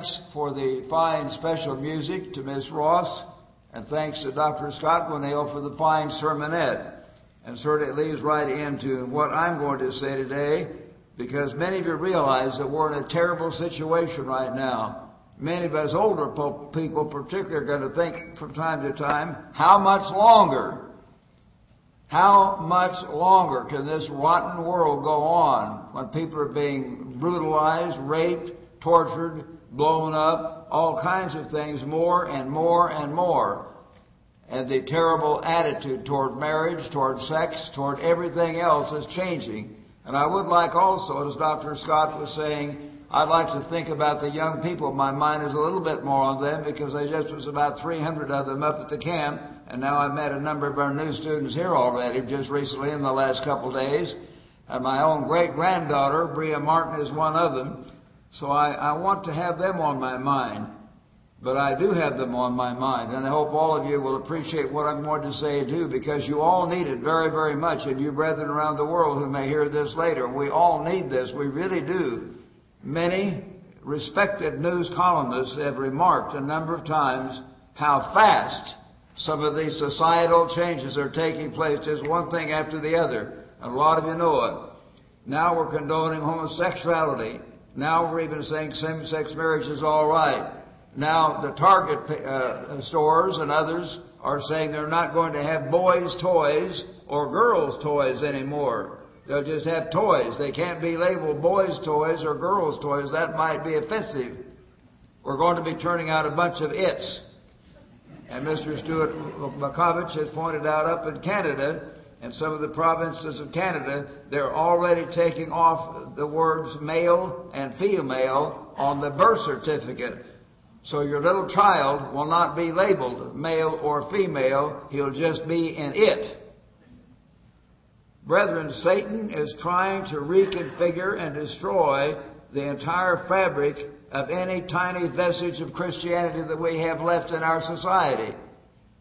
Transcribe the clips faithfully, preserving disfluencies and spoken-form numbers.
thanks for the fine special music to Miz Ross, and thanks to Doctor Scott Winnell for the fine sermonette. And sort of leads right into what I'm going to say today, because many of you realize that we're in a terrible situation right now. Many of us older people particularly are going to think from time to time, how much longer? How much longer can this rotten world go on when people are being brutalized, raped, tortured, blown up, all kinds of things, more and more and more? And the terrible attitude toward marriage, toward sex, toward everything else is changing. And I would like also, as Doctor Scott was saying, I'd like to think about the young people. My mind is a little bit more on them because there just was about three hundred of them up at the camp. And now I've met a number of our new students here already just recently in the last couple of days. And my own great-granddaughter, Bria Martin, is one of them. So I, I want to have them on my mind. But I do have them on my mind, and I hope all of you will appreciate what I'm going to say too, because you all need it very, very much, and you brethren around the world who may hear this later, we all need this. We really do. Many respected news columnists have remarked a number of times how fast some of these societal changes are taking place, just one thing after the other. A lot of you know it. Now we're condoning homosexuality. Now we're even saying same-sex marriage is all right. Now the Target uh, stores and others are saying they're not going to have boys' toys or girls' toys anymore. They'll just have toys. They can't be labeled boys' toys or girls' toys. That might be offensive. We're going to be turning out a bunch of its. And Mister Stuart Makovitch has pointed out up in Canada, in some of the provinces of Canada, they're already taking off the words male and female on the birth certificate. So your little child will not be labeled male or female. He'll just be an it. Brethren, Satan is trying to reconfigure and destroy the entire fabric of any tiny vestige of Christianity that we have left in our society.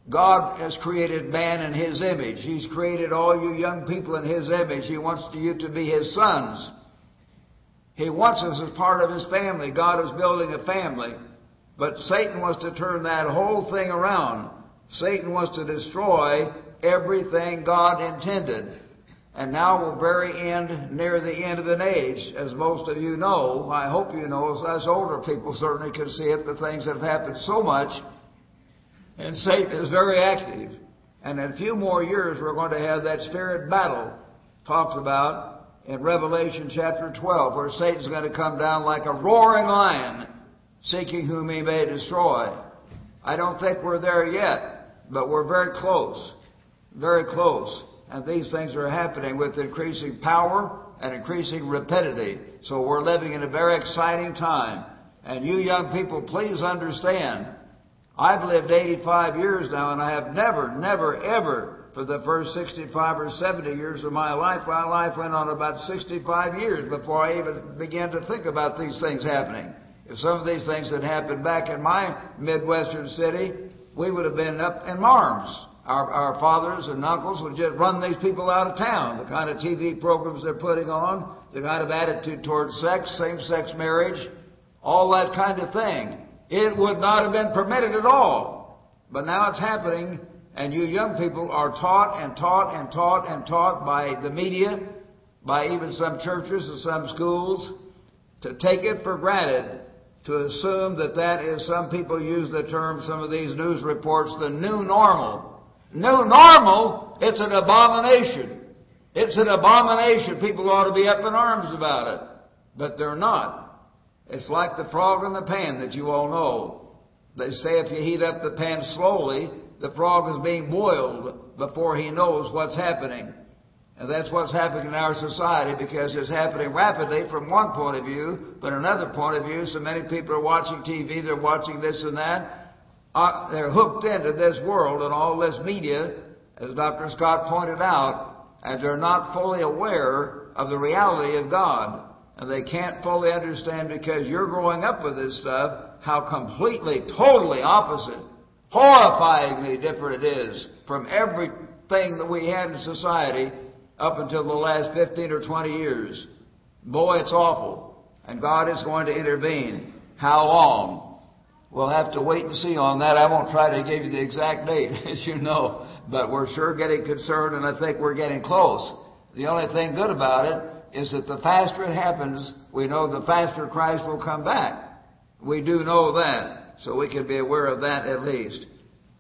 God has created man in His image. He's created all you young people in His image. He wants you to be His sons. He wants us as part of His family. God is building a family. But Satan wants to turn that whole thing around. Satan wants to destroy everything God intended. And now we're very end, near the end of an age. As most of you know, I hope you know, as us older people certainly can see it, the things that have happened so much. And Satan is very active. And in a few more years, we're going to have that spirit battle talked about in Revelation chapter twelve, where Satan's going to come down like a roaring lion, seeking whom he may destroy. I don't think we're there yet, but we're very close, very close. And these things are happening with increasing power and increasing rapidity. So we're living in a very exciting time. And you young people, please understand, I've lived eighty-five years now, and I have never, never, ever, for the first sixty-five or seventy years of my life, my life went on about sixty-five years before I even began to think about these things happening. If some of these things had happened back in my Midwestern city, we would have been up in arms. Our, our fathers and uncles would just run these people out of town. The kind of T V programs they're putting on, the kind of attitude towards sex, same-sex marriage, all that kind of thing. It would not have been permitted at all. But now it's happening, and you young people are taught and taught and taught and taught by the media, by even some churches and some schools, to take it for granted. To assume that that is, some people use the term, some of these news reports, the new normal. New normal? It's an abomination. It's an abomination. People ought to be up in arms about it. But they're not. It's like the frog in the pan that you all know. They say if you heat up the pan slowly, the frog is being boiled before he knows what's happening. And that's what's happening in our society, because it's happening rapidly from one point of view, but another point of view, so many people are watching T V, they're watching this and that. Uh, they're hooked into this world and all this media, as Doctor Scott pointed out, and they're not fully aware of the reality of God. And they can't fully understand, because you're growing up with this stuff, how completely, totally opposite, horrifyingly different it is from everything that we had in society up until the last fifteen or twenty years. Boy, it's awful. And God is going to intervene. How long? We'll have to wait and see on that. I won't try to give you the exact date, as you know, but we're sure getting concerned, and I think we're getting close. The only thing good about it is that the faster it happens, we know the faster Christ will come back. We do know that, so we can be aware of that at least.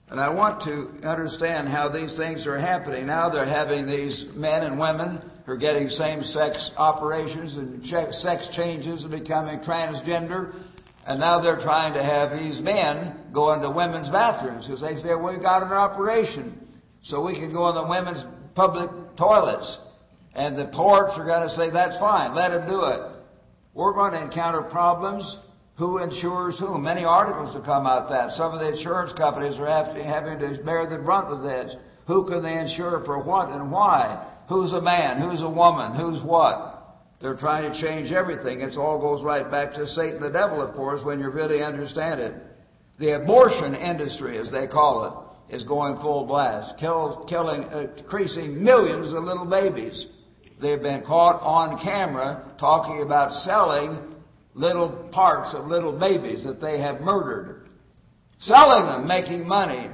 And I want to understand how these things are happening now. They're having these men and women who are getting same-sex operations and sex changes and becoming transgender. And now they're trying to have these men go into women's bathrooms because they say, well, we've got an operation, so we can go in the women's public toilets. And the ports are going to say, that's fine, let them do it. We're going to encounter problems. Who insures whom? Many articles have come out that. Some of the insurance companies are having to, having to bear the brunt of this. Who can they insure for what and why? Who's a man? Who's a woman? Who's what? They're trying to change everything. It all goes right back to Satan, the devil, of course, when you really understand it. The abortion industry, as they call it, is going full blast, kill, killing, increasing millions of little babies. They've been caught on camera talking about selling little parts of little babies that they have murdered. Selling them, making money.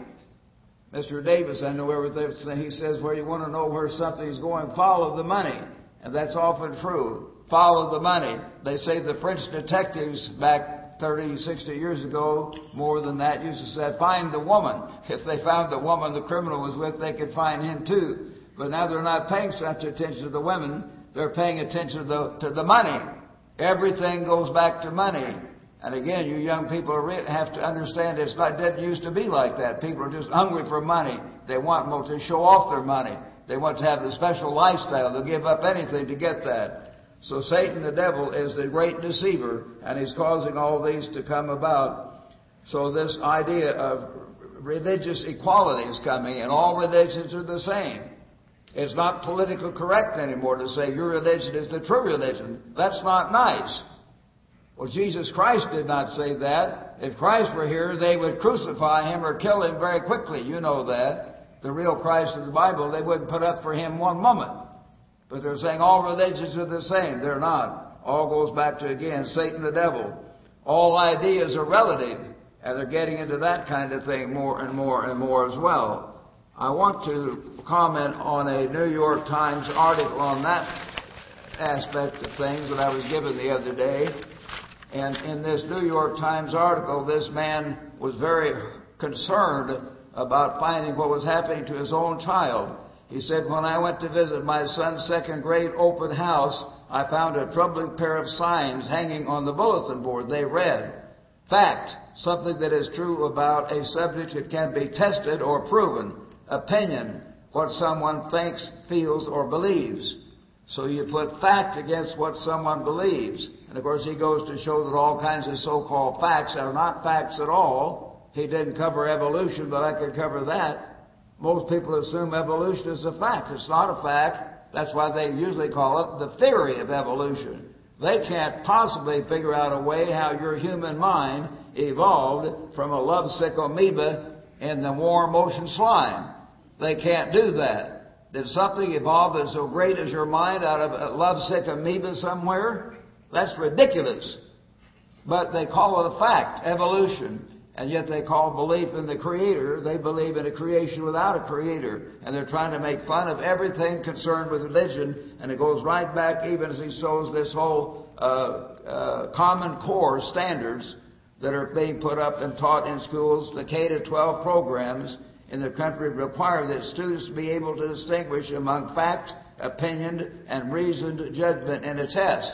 Mister Davis, I know everything, he says, well, you want to know where something's going, follow the money. And that's often true. Follow the money. They say the French detectives back thirty, sixty years ago, more than that, used to say, find the woman. If they found the woman the criminal was with, they could find him too. But now they're not paying such attention to the women. They're paying attention to the, to the money. Everything goes back to money. And again, you young people have to understand it's not, it used to be like that. People are just hungry for money. They want to show off their money. They want to have the special lifestyle. They'll give up anything to get that. So Satan, the devil, is the great deceiver, and he's causing all these to come about. So this idea of religious equality is coming, and all religions are the same. It's not politically correct anymore to say your religion is the true religion. That's not nice. Well, Jesus Christ did not say that. If Christ were here, they would crucify him or kill him very quickly. You know that. The real Christ of the Bible, they wouldn't put up for him one moment. But they're saying all religions are the same. They're not. All goes back to, again, Satan the devil. All ideas are relative, and they're getting into that kind of thing more and more and more as well. I want to comment on a New York Times article on that aspect of things that I was given the other day. And in this New York Times article, this man was very concerned about finding what was happening to his own child. He said, when I went to visit my son's second grade open house, I found a troubling pair of signs hanging on the bulletin board. They read, fact, something that is true about a subject that can be tested or proven. Opinion, what someone thinks, feels, or believes. So you put fact against what someone believes. And of course he goes to show that all kinds of so-called facts are not facts at all. He didn't cover evolution, but I could cover that. Most people assume evolution is a fact. It's not a fact. That's why they usually call it the theory of evolution. They can't possibly figure out a way how your human mind evolved from a lovesick amoeba in the warm ocean slime. They can't do that. Did something evolve as so great as your mind out of a lovesick amoeba somewhere? That's ridiculous. But they call it a fact, evolution, and yet they call belief in the Creator. They believe in a creation without a Creator, and they're trying to make fun of everything concerned with religion, and it goes right back even as he shows this whole uh, uh, common core standards that are being put up and taught in schools. The K to twelve programs in the country require that students be able to distinguish among fact, opinion, and reasoned judgment in a test.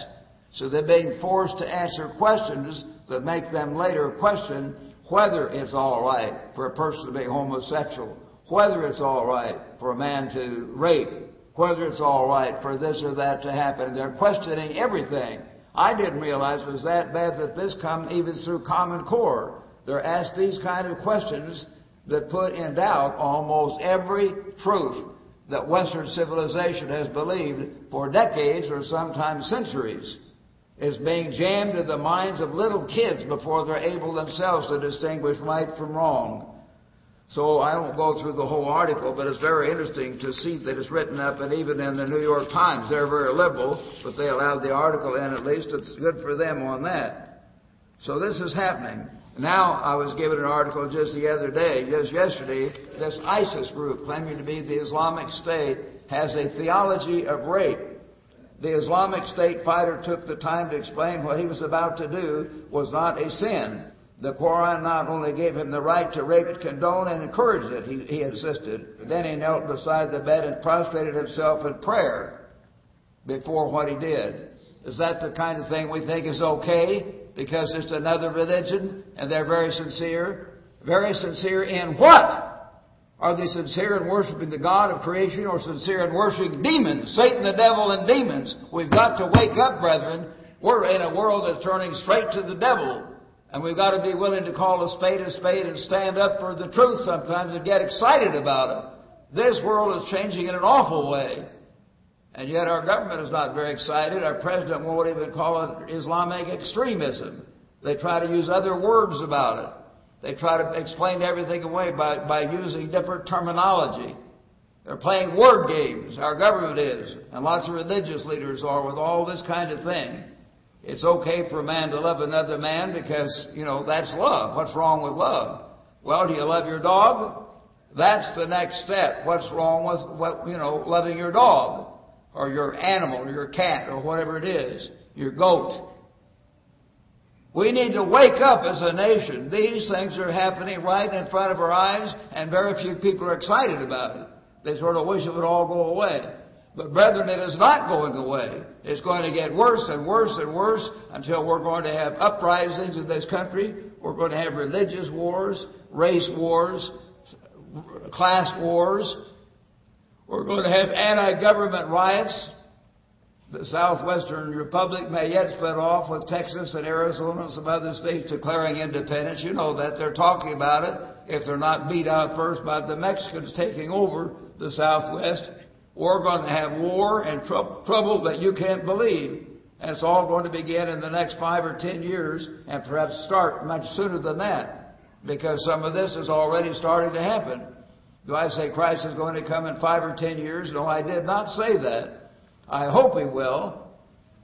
So they're being forced to answer questions that make them later question whether it's all right for a person to be homosexual, whether it's all right for a man to rape, whether it's all right for this or that to happen. They're questioning everything. I didn't realize it was that bad that this come even through Common Core. They're asked these kind of questions that put in doubt almost every truth that Western civilization has believed for decades or sometimes centuries. Is being jammed in the minds of little kids before they're able themselves to distinguish right from wrong. So I won't go through the whole article, but it's very interesting to see that it's written up, and even in the New York Times, they're very liberal, but they allowed the article in at least. It's good for them on that. So this is happening. Now, I was given an article just the other day, just yesterday, this ISIS group claiming to be the Islamic State has a theology of rape. The Islamic State fighter took the time to explain what he was about to do was not a sin. The Quran not only gave him the right to rape it, condone, and encourage it, he, he insisted. Then he knelt beside the bed and prostrated himself in prayer before what he did. Is that the kind of thing we think is okay? Because it's another religion, and they're very sincere. Very sincere in what? Are they sincere in worshiping the God of creation, or sincere in worshiping demons, Satan, the devil, and demons? We've got to wake up, brethren. We're in a world that's turning straight to the devil. And we've got to be willing to call a spade a spade and stand up for the truth sometimes and get excited about it. This world is changing in an awful way. And yet our government is not very excited. Our president won't even call it Islamic extremism. They try to use other words about it. They try to explain everything away by, by using different terminology. They're playing word games, our government is, and lots of religious leaders are with all this kind of thing. It's okay for a man to love another man because, you know, that's love. What's wrong with love? Well, do you love your dog? That's the next step. What's wrong with, what, you know, loving your dog? Or your animal, or your cat, or whatever it is, your goat. We need to wake up as a nation. These things are happening right in front of our eyes, and very few people are excited about it. They sort of wish it would all go away. But brethren, it is not going away. It's going to get worse and worse and worse until we're going to have uprisings in this country. We're going to have religious wars, race wars, class wars. We're going to have anti-government riots. The Southwestern Republic may yet split off with Texas and Arizona and some other states declaring independence. You know that. They're talking about it. If they're not beat out first by the Mexicans taking over the Southwest, we're going to have war and tr- trouble that you can't believe. And it's all going to begin in the next five or ten years and perhaps start much sooner than that because some of this is already starting to happen. Do I say Christ is going to come in five or ten years? No, I did not say that. I hope he will,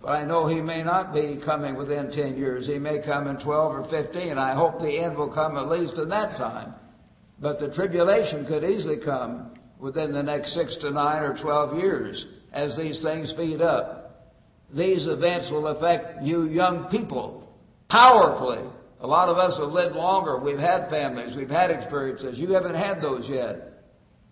but I know he may not be coming within ten years. He may come in twelve or fifteen, and I hope the end will come at least in that time. But the tribulation could easily come within the next six to nine or twelve years as these things speed up. These events will affect you young people powerfully. A lot of us have lived longer. We've had families. We've had experiences. You haven't had those yet.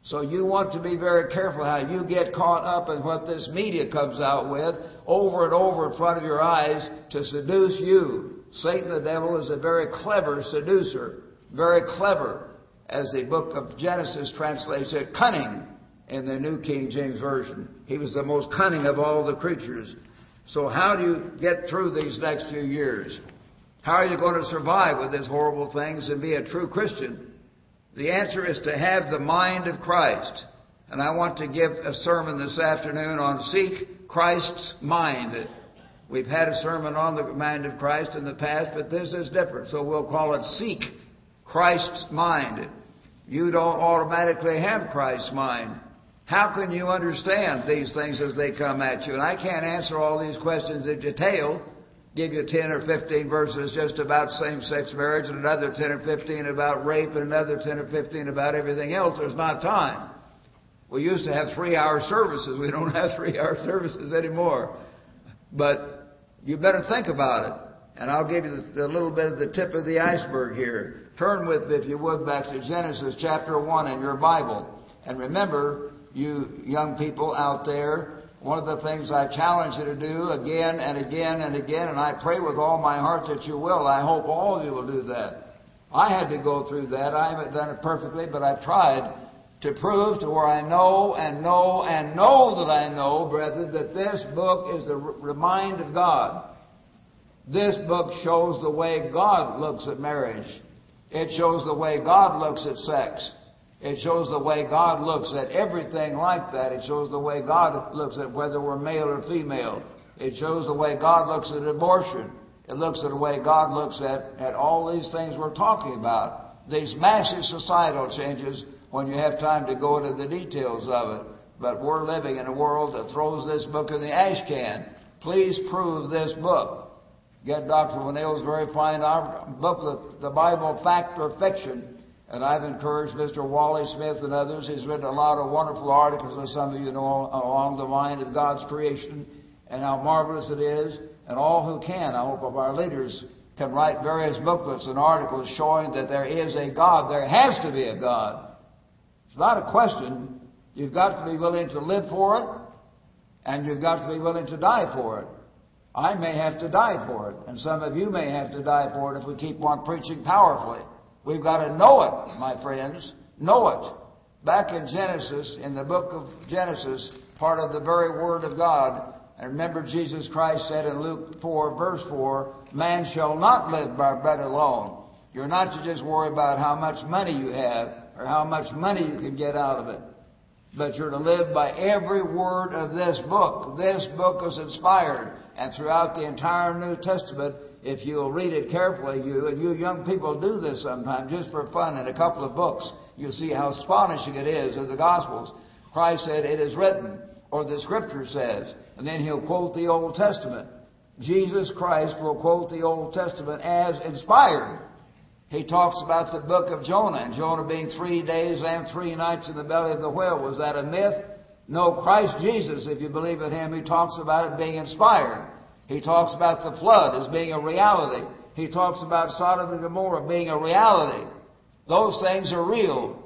So you want to be very careful how you get caught up in what this media comes out with over and over in front of your eyes to seduce you. Satan the devil is a very clever seducer. Very clever, as the book of Genesis translates it, cunning in the New King James Version. He was the most cunning of all the creatures. So how do you get through these next few years? How are you going to survive with these horrible things and be a true Christian? The answer is to have the mind of Christ. And I want to give a sermon this afternoon on Seek Christ's Mind. We've had a sermon on the mind of Christ in the past, but this is different. So we'll call it Seek Christ's Mind. You don't automatically have Christ's mind. How can you understand these things as they come at you? And I can't answer all these questions in detail. Give you ten or fifteen verses just about same-sex marriage and another ten or fifteen about rape and another ten or fifteen about everything else. There's not time. We used to have three-hour services. We don't have three-hour services anymore. But you better think about it. And I'll give you a little bit of the tip of the iceberg here. Turn with me, if you would, back to Genesis chapter one in your Bible. And remember, you young people out there, one of the things I challenge you to do again and again and again, and I pray with all my heart that you will. I hope all of you will do that. I had to go through that. I haven't done it perfectly, but I've tried to prove to where I know and know and know that I know, brethren, that this book is the mind of God. This book shows the way God looks at marriage. It shows the way God looks at sex. It shows the way God looks at everything like that. It shows the way God looks at whether we're male or female. It shows the way God looks at abortion. It looks at the way God looks at, at all these things we're talking about. These massive societal changes when you have time to go into the details of it. But we're living in a world that throws this book in the ash can. Please prove this book. get Doctor Winnell's very fine booklet, The Bible, Fact or Fiction. And I've encouraged Mister Wally Smith and others. He's written a lot of wonderful articles, as some of you know, along the line of God's creation and how marvelous it is. And all who can, I hope, of our leaders can write various booklets and articles showing that there is a God. There has to be a God. It's not a question. You've got to be willing to live for it, and you've got to be willing to die for it. I may have to die for it, and some of you may have to die for it if we keep on preaching powerfully. We've got to know it, my friends. Know it. Back in Genesis, in the book of Genesis, part of the very Word of God. And remember, Jesus Christ said in Luke four, verse four, man shall not live by bread alone. You're not to just worry about how much money you have or how much money you can get out of it. But you're to live by every word of this book. This book is inspired. And throughout the entire New Testament, if you'll read it carefully, you and you young people do this sometimes just for fun in a couple of books, you'll see how astonishing it is in the Gospels. Christ said, it is written, or the Scripture says. And then he'll quote the Old Testament. Jesus Christ will quote the Old Testament as inspired. He talks about the book of Jonah, and Jonah being three days and three nights in the belly of the whale. Was that a myth? No, Christ Jesus, if you believe in him, he talks about it being inspired. He talks about the flood as being a reality. He talks about Sodom and Gomorrah being a reality. Those things are real.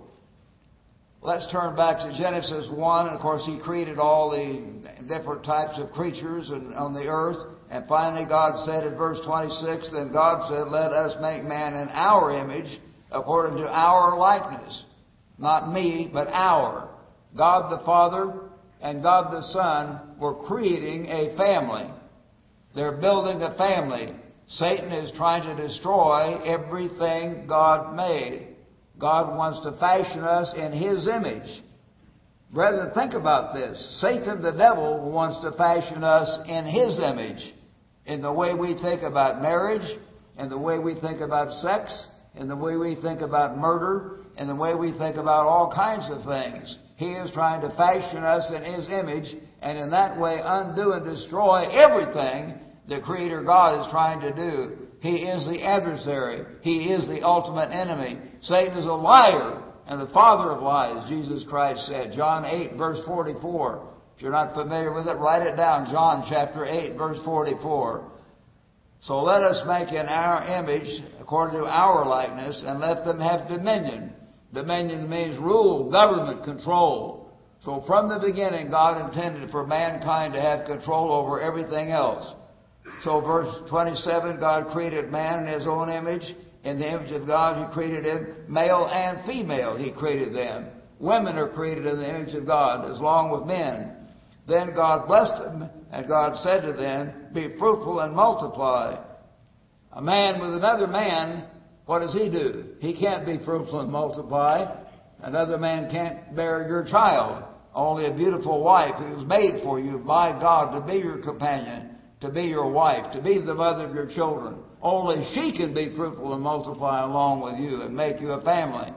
Let's turn back to Genesis one. And of course, he created all the different types of creatures and on the earth. And finally, God said in verse twenty-six, then God said, let us make man in our image, according to our likeness. Not me, but our. God the Father and God the Son were creating a family. They're building a family. Satan is trying to destroy everything God made. God wants to fashion us in his image. Brethren, think about this. Satan, the devil, wants to fashion us in his image, in the way we think about marriage, in the way we think about sex, in the way we think about murder, in the way we think about all kinds of things. He is trying to fashion us in his image, and in that way undo and destroy everything the Creator God is trying to do. He is the adversary. He is the ultimate enemy. Satan is a liar and the father of lies, Jesus Christ said. John eight, verse forty-four. If you're not familiar with it, write it down. John chapter eight, verse forty-four. So let us make in our image, according to our likeness, and let them have dominion. Dominion means rule, government, control. So from the beginning, God intended for mankind to have control over everything else. So verse twenty-seven, God created man in his own image. In the image of God, he created him. Male and female, he created them. Women are created in the image of God, as long with men. Then God blessed them, and God said to them, be fruitful and multiply. A man with another man, what does he do? He can't be fruitful and multiply. Another man can't bear your child. Only a beautiful wife who's made for you by God to be your companion, to be your wife, to be the mother of your children. Only she can be fruitful and multiply along with you and make you a family.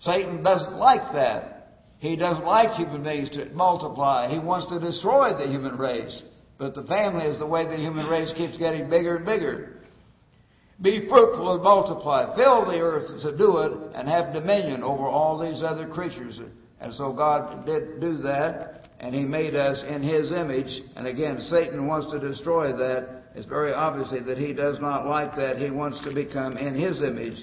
Satan doesn't like that. He doesn't like human beings to multiply. He wants to destroy the human race. But the family is the way the human race keeps getting bigger and bigger. Be fruitful and multiply. Fill the earth and subdue it, and have dominion over all these other creatures. And so God did do that. And he made us in his image. And again, Satan wants to destroy that. It's very obvious that he does not like that. He wants to become in his image.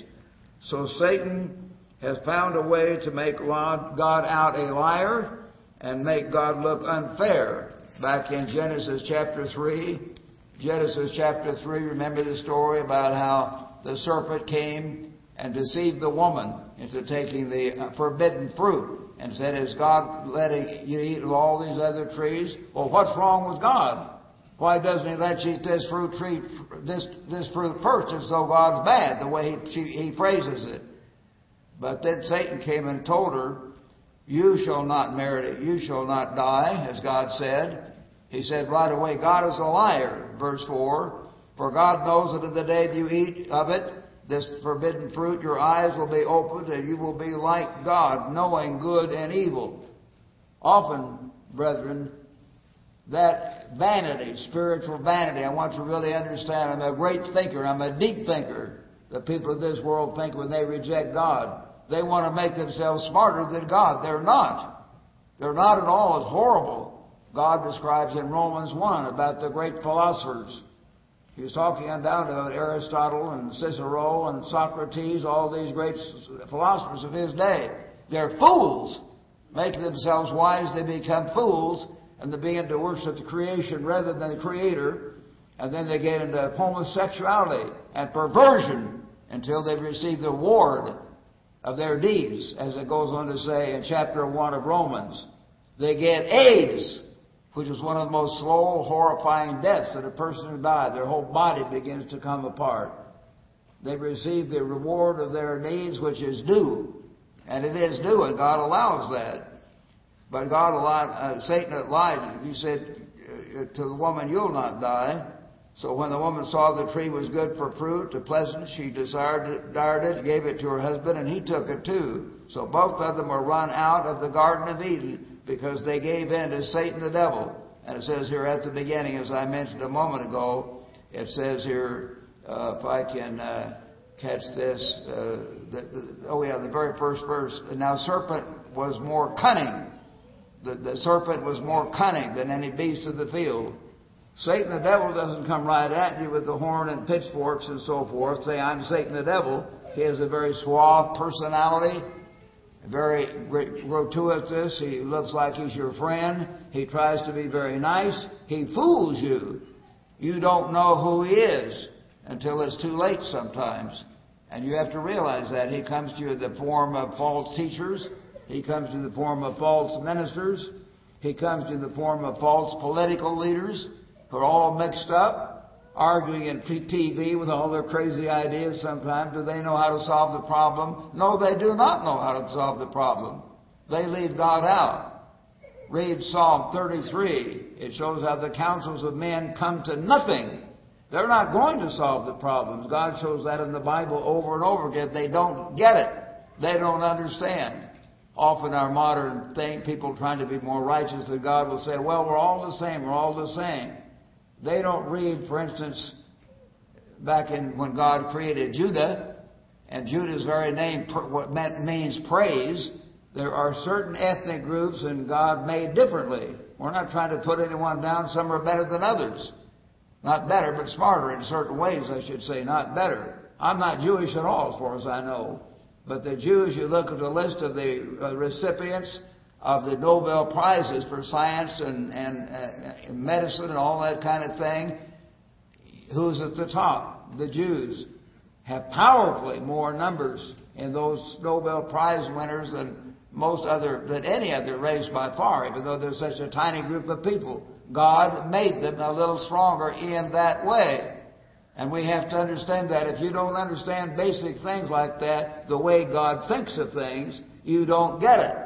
So Satan has found a way to make God out a liar and make God look unfair. Back in Genesis chapter three, Genesis chapter three, remember the story about how the serpent came and deceived the woman into taking the forbidden fruit. And said, is God letting you eat of all these other trees? Well, what's wrong with God? Why doesn't he let you eat this fruit tree, this, this fruit first? And so God's bad, the way he, he phrases it. But then Satan came and told her, you shall not merit it, you shall not die, as God said. He said right away, God is a liar, verse four. For God knows that in the day that you eat of it, this forbidden fruit, your eyes will be opened, and you will be like God, knowing good and evil. Often, brethren, that vanity, spiritual vanity. I want you to really understand I'm a great thinker. I'm a deep thinker. The people of this world think when they reject God, they want to make themselves smarter than God. They're not. They're not at all. It's horrible. God describes in Romans one about the great philosophers. He was talking undoubtedly about Aristotle and Cicero and Socrates, all these great philosophers of his day. They're fools. Making themselves wise, they become fools, and they begin to worship the creation rather than the Creator, and then they get into homosexuality and perversion until they've received the reward of their deeds, as it goes on to say in chapter one of Romans. They get AIDS, which is one of the most slow, horrifying deaths that a person who died. Their whole body begins to come apart. They receive the reward of their deeds, which is due. And it is due, and God allows that. But God allowed, uh, Satan lied. He said to the woman, "You'll not die." So when the woman saw the tree was good for fruit, the pleasant, she desired it, desired it, gave it to her husband, and he took it too. So both of them were run out of the Garden of Eden because they gave in to Satan the devil. And it says here at the beginning, as I mentioned a moment ago, it says here, uh, if I can uh, catch this, uh, the, the, oh yeah, the very first verse. Now serpent was more cunning. The, the serpent was more cunning than any beast of the field. Satan the devil doesn't come right at you with the horn and pitchforks and so forth. Say, "I'm Satan the devil." He has a very suave personality, very gratuitous. He looks like he's your friend. He tries to be very nice. He fools you. You don't know who he is until it's too late sometimes. And you have to realize that. He comes to you in the form of false teachers. He comes in the form of false ministers. He comes in the form of false political leaders who are all mixed up, arguing in T V with all their crazy ideas sometimes. Do they know how to solve the problem? No, they do not know how to solve the problem. They leave God out. Read Psalm thirty-three. It shows how the counsels of men come to nothing. They're not going to solve the problems. God shows that in the Bible over and over again. They don't get it. They don't understand. Often our modern thing, people trying to be more righteous than God will say, "Well, we're all the same, we're all the same." They don't read, for instance, back in when God created Judah, and Judah's very name what means praise, there are certain ethnic groups and God made differently. We're not trying to put anyone down. Some are better than others. Not better, but smarter in certain ways, I should say, not better. I'm not Jewish at all, as far as I know. But the Jews, you look at the list of the recipients of the Nobel Prizes for science and, and, and medicine and all that kind of thing, who's at the top? The Jews have powerfully more numbers in those Nobel Prize winners than most other, than any other race by far, even though they're such a tiny group of people. God made them a little stronger in that way. And we have to understand that if you don't understand basic things like that, the way God thinks of things, you don't get it.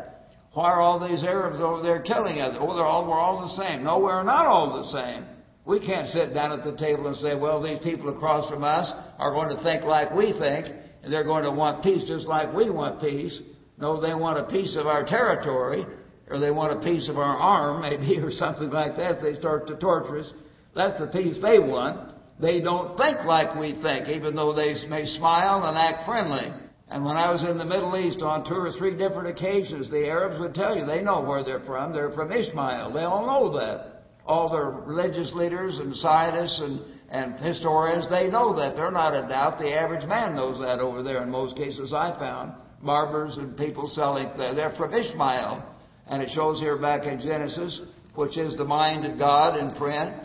Why are all these Arabs over there killing us? Oh, they're all, we're all the same. No, we're not all the same. We can't sit down at the table and say, "Well, these people across from us are going to think like we think, and they're going to want peace just like we want peace." No, they want a piece of our territory, or they want a piece of our arm, maybe, or something like that. They start to torture us. That's the peace they want. They don't think like we think, even though they may smile and act friendly. And when I was in the Middle East on two or three different occasions, the Arabs would tell you they know where they're from. They're from Ishmael. They all know that. All their religious leaders and scientists and, and historians, they know that. They're not in doubt. The average man knows that over there in most cases I found. Barbers and people selling, they're from Ishmael. And it shows here back in Genesis, which is the mind of God in print.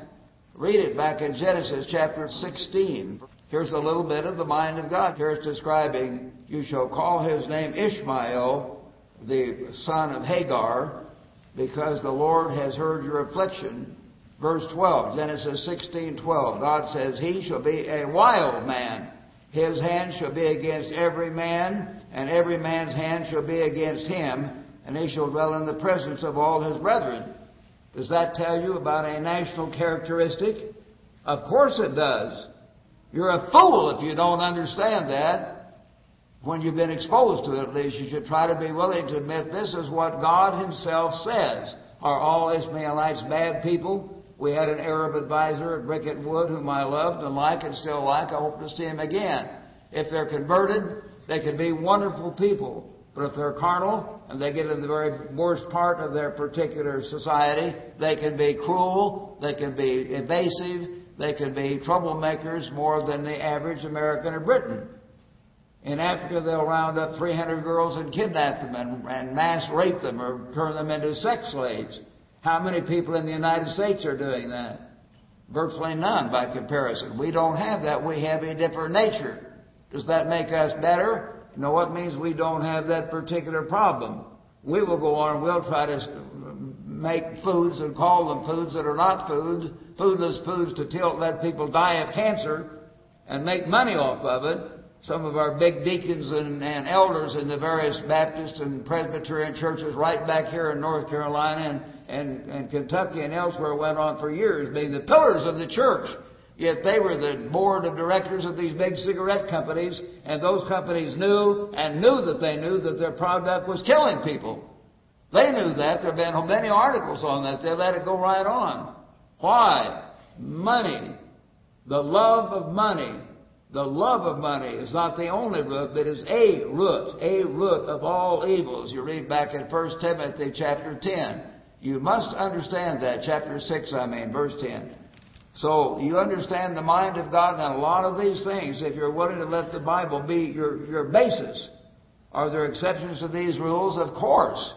Read it back in Genesis chapter sixteen. Here's a little bit of the mind of God. Here it's describing, "You shall call his name Ishmael, the son of Hagar, because the Lord has heard your affliction." Verse twelve, Genesis sixteen twelve. God says, "He shall be a wild man. His hand shall be against every man, and every man's hand shall be against him, and he shall dwell in the presence of all his brethren." Does that tell you about a national characteristic? Of course it does. You're a fool if you don't understand that. When you've been exposed to it, at least, you should try to be willing to admit this is what God himself says. are all Ishmaelites bad people? We had an Arab advisor at Brickett Wood whom I loved and like and still like. I hope to see him again. If they're converted, they can be wonderful people. But if they're carnal and they get in the very worst part of their particular society, they can be cruel, they can be evasive, they can be troublemakers more than the average American or Briton. In Africa, they'll round up three hundred girls and kidnap them and, and mass rape them or turn them into sex slaves. How many people in the United States are doing that? Virtually none by comparison. We don't have that. We have a different nature. Does that make us better? No, it means we don't have that particular problem. We will go on and we'll try to make foods and call them foods that are not foods, foodless foods to tilt, let people die of cancer and make money off of it. Some of our big deacons and, and elders in the various Baptist and Presbyterian churches right back here in North Carolina and, and, and Kentucky and elsewhere went on for years being the pillars of the church. Yet they were the board of directors of these big cigarette companies, and those companies knew and knew that they knew that their product was killing people. They knew that. There have been many articles on that. They let it go right on. Why? Money. The love of money. The love of money is not the only root, but is a root, a root of all evils. You read back in First Timothy chapter ten. You must understand that, chapter six, I mean, verse ten. So you understand the mind of God and a lot of these things if you're willing to let the Bible be your, your basis. Are there exceptions to these rules? Of course.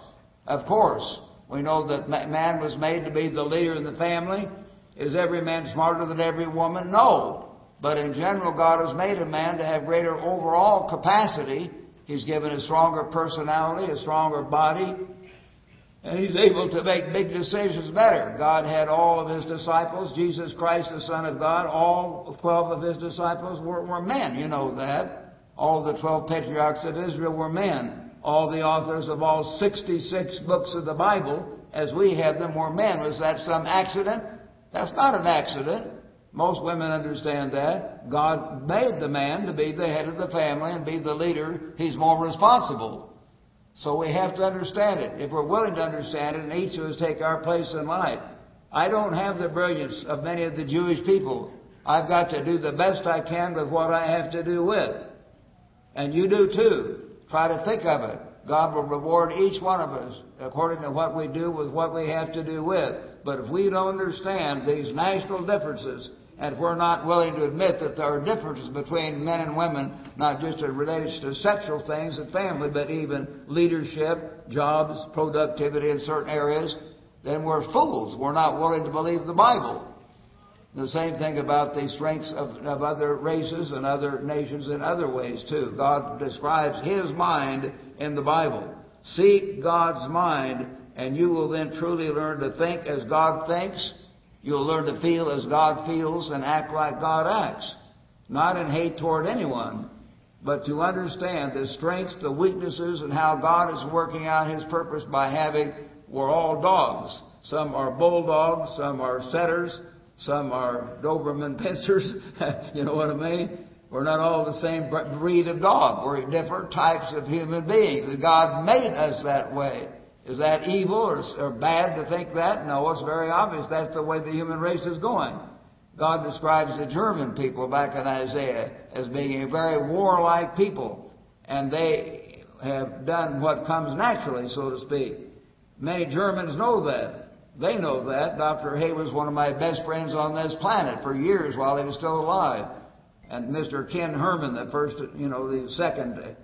Of course. We know that man was made to be the leader in the family. Is every man smarter than every woman? No. But in general, God has made a man to have greater overall capacity. He's given a stronger personality, a stronger body, and he's able to make big decisions better. God had all of his disciples. Jesus Christ, the Son of God, all twelve of his disciples were, were men. You know that. All the twelve patriarchs of Israel were men. All the authors of all sixty-six books of the Bible, as we have them, were men. Was that some accident? That's not an accident. Most women understand that. God made the man to be the head of the family and be the leader. He's more responsible. So we have to understand it. If we're willing to understand it, and each of us take our place in life. I don't have the brilliance of many of the Jewish people. I've got to do the best I can with what I have to do with. And you do too. Try to think of it. God will reward each one of us according to what we do with what we have to do with. But if we don't understand these national differences, and if we're not willing to admit that there are differences between men and women, not just related to sexual things and family, but even leadership, jobs, productivity in certain areas, then we're fools. We're not willing to believe the Bible. The same thing about the strengths of, of other races and other nations in other ways, too. God describes his mind in the Bible. Seek God's mind, and you will then truly learn to think as God thinks. You'll learn to feel as God feels and act like God acts, not in hate toward anyone, but to understand the strengths, the weaknesses, and how God is working out his purpose by having, we're all dogs. Some are bulldogs, some are setters, some are Doberman pincers, you know what I mean? We're not all the same breed of dog. We're different types of human beings. God made us that way. Is that evil or, or bad to think that? No, it's very obvious. That's the way the human race is going. God describes the German people back in Isaiah as being a very warlike people. And they have done what comes naturally, so to speak. Many Germans know that. They know that. Doctor Hay was one of my best friends on this planet for years while he was still alive. And Mister Ken Herman, the first, you know, the second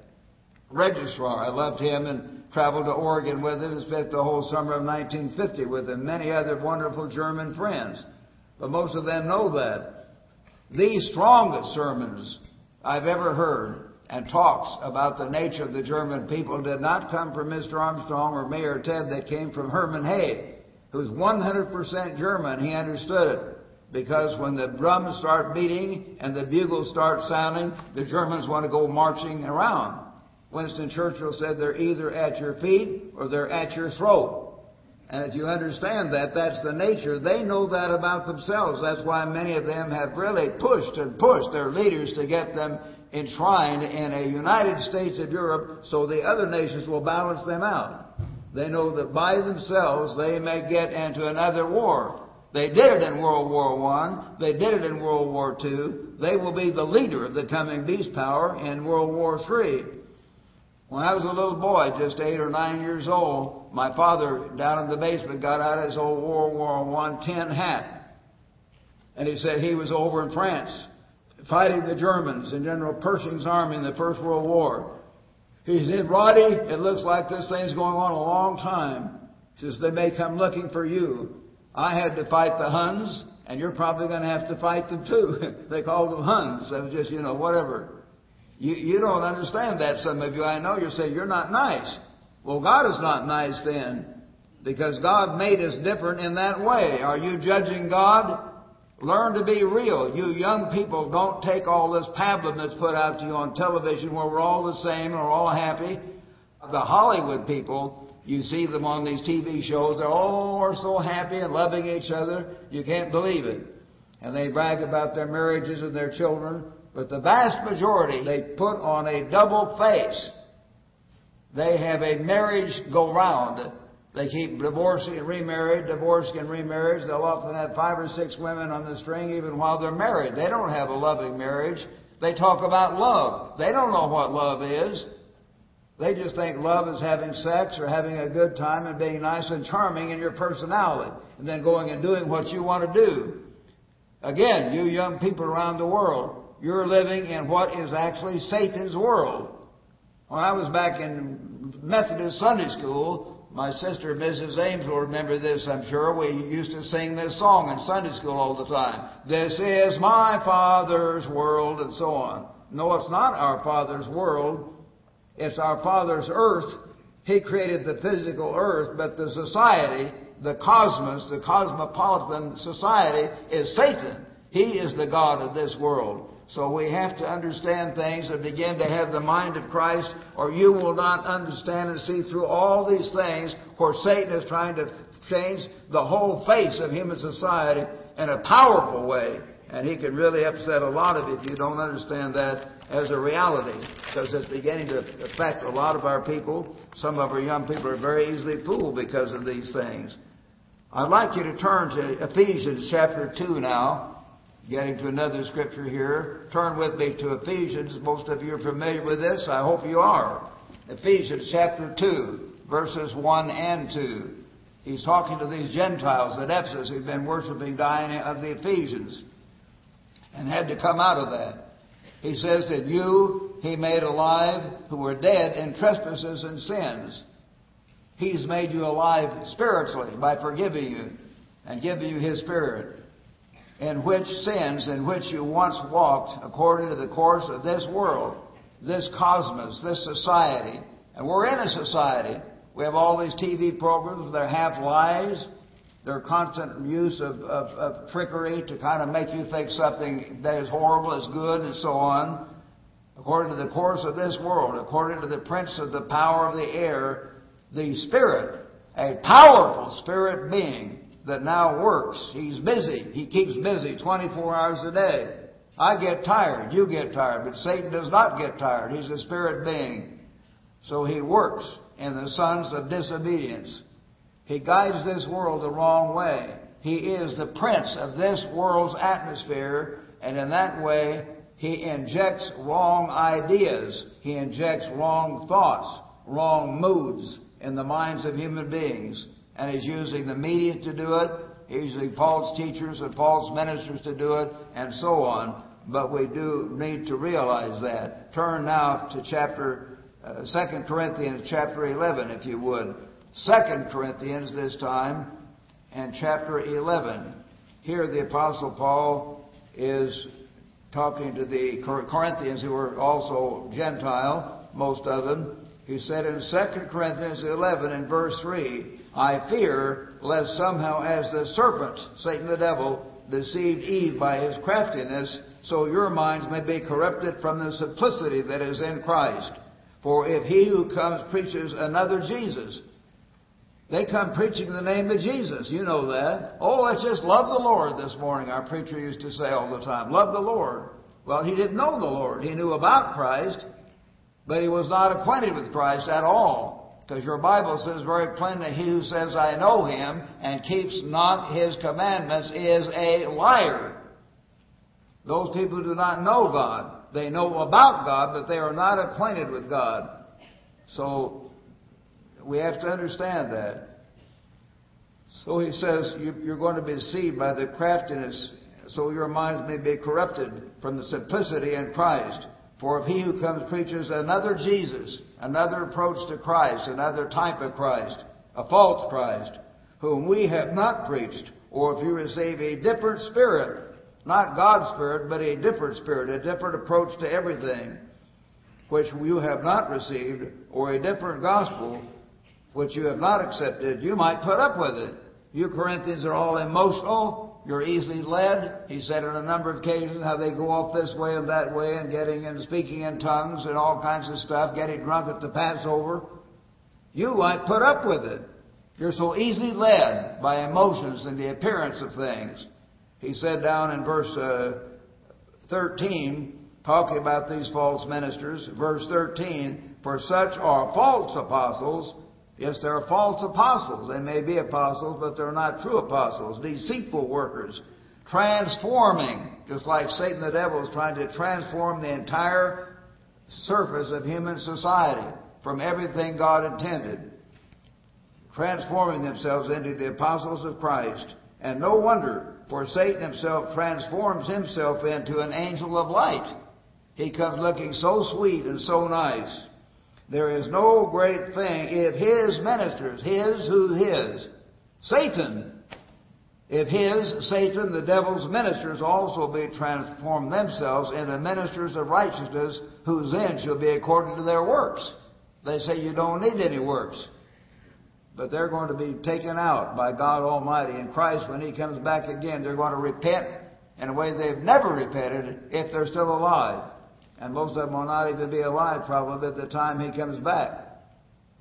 registrar, I loved him and traveled to Oregon with him and spent the whole summer of nineteen fifty with him. Many other wonderful German friends. But most of them know that. The strongest sermons I've ever heard and talks about the nature of the German people did not come from Mister Armstrong or Mayor Ted. They came from Herman Hay, who's one hundred percent German. He understood it. Because when the drums start beating and the bugles start sounding, the Germans want to go marching around. Winston Churchill said they're either at your feet or they're at your throat. And if you understand that, that's the nature. They know that about themselves. That's why many of them have really pushed and pushed their leaders to get them enshrined in a United States of Europe so the other nations will balance them out. They know that by themselves they may get into another war. They did it in World War One. They did it in World War Two. They will be the leader of the coming beast power in World War Three. When I was a little boy, just eight or nine years old, my father down in the basement got out his old World War One tin hat. And he said he was over in France fighting the Germans in General Pershing's army in the First World War. He said, "Roddy, it looks like this thing's going on a long time." He says, "They may come looking for you. I had to fight the Huns, and you're probably going to have to fight them too." They called them Huns. That was just, you know, whatever. You, you don't understand that, some of you. I know you're saying, "You're not nice." Well, God is not nice then, because God made us different in that way. Are you judging God? Learn to be real. You young people, don't take all this pablum that's put out to you on television where we're all the same and we're all happy. The Hollywood people, you see them on these T V shows, they're all are so happy and loving each other, you can't believe it. And they brag about their marriages and their children, but the vast majority, they put on a double face. They have a marriage go-round. They keep divorcing and remarried, divorcing and remarriage. They'll often have five or six women on the string even while they're married. They don't have a loving marriage. They talk about love. They don't know what love is. They just think love is having sex or having a good time and being nice and charming in your personality and then going and doing what you want to do. Again, you young people around the world, you're living in what is actually Satan's world. When I was back in Methodist Sunday school, my sister, Missus Ames, will remember this, I'm sure. We used to sing this song in Sunday school all the time. "This is my Father's world," and so on. No, it's not our Father's world. It's our Father's earth. He created the physical earth, but the society, the cosmos, the cosmopolitan society is Satan. He is the God of this world. So we have to understand things and begin to have the mind of Christ, or you will not understand and see through all these things where Satan is trying to change the whole face of human society in a powerful way. And he can really upset a lot of it if you don't understand that as a reality, because it's beginning to affect a lot of our people. Some of our young people are very easily fooled because of these things. I'd like you to turn to Ephesians chapter two now. Getting to another scripture here. Turn with me to Ephesians. Most of you are familiar with this. I hope you are. Ephesians chapter two, verses one and two. He's talking to these Gentiles at Ephesus who've been worshiping Diana of the Ephesians and had to come out of that. He says that you he made alive who were dead in trespasses and sins. He's made you alive spiritually by forgiving you and giving you his spirit. In which sins in which you once walked according to the course of this world, this cosmos, this society. And we're in a society. We have all these T V programs. They're half-lies. They're constant use of, of, of trickery to kind of make you think something that is horrible is good and so on. According to the course of this world, according to the prince of the power of the air, the spirit, a powerful spirit being, that now works. He's busy. He keeps busy twenty-four hours a day. I get tired. You get tired. But Satan does not get tired. He's a spirit being. So he works in the sons of disobedience. He guides this world the wrong way. He is the prince of this world's atmosphere. And in that way, he injects wrong ideas. He injects wrong thoughts, wrong moods in the minds of human beings. And he's using the media to do it. He's using false teachers and false ministers to do it, and so on. But we do need to realize that. Turn now to chapter uh, Second Corinthians, chapter eleven, if you would. Second Corinthians this time, and chapter eleven. Here the Apostle Paul is talking to the Corinthians, who were also Gentile, most of them. He said in Second Corinthians eleven, and verse three. I fear lest somehow as the serpent, Satan the devil, deceived Eve by his craftiness, so your minds may be corrupted from the simplicity that is in Christ. For if he who comes preaches another Jesus, they come preaching the name of Jesus. You know that. Oh, let's just love the Lord this morning. Our preacher used to say all the time, love the Lord. Well, he didn't know the Lord. He knew about Christ, but he was not acquainted with Christ at all. Because your Bible says very plainly, he who says, I know him, and keeps not his commandments is a liar. Those people who do not know God, they know about God, but they are not acquainted with God. So we have to understand that. So he says, you're going to be deceived by the craftiness, so your minds may be corrupted from the simplicity in Christ. For if he who comes preaches another Jesus, another approach to Christ, another type of Christ, a false Christ, whom we have not preached, or if you receive a different spirit, not God's spirit, but a different spirit, a different approach to everything, which you have not received, or a different gospel, which you have not accepted, you might put up with it. You Corinthians are all emotional. You're easily led. He said on a number of occasions how they go off this way and that way and getting and speaking in tongues and all kinds of stuff, getting drunk at the Passover. You might put up with it. You're so easily led by emotions and the appearance of things. He said down in verse uh, thirteen, talking about these false ministers, verse thirteen, for such are false apostles. Yes, there are false apostles. They may be apostles, but they're not true apostles. Deceitful workers, transforming, just like Satan the devil is trying to transform the entire surface of human society from everything God intended, transforming themselves into the apostles of Christ. And no wonder, for Satan himself transforms himself into an angel of light. He comes looking so sweet and so nice. There is no great thing if his ministers, his, who his? Satan. If his, Satan, the devil's ministers also be transformed themselves into ministers of righteousness, whose end shall be according to their works. They say you don't need any works. But they're going to be taken out by God Almighty and Christ when he comes back again. They're going to repent in a way they've never repented if they're still alive. And most of them will not even be alive probably at the time he comes back.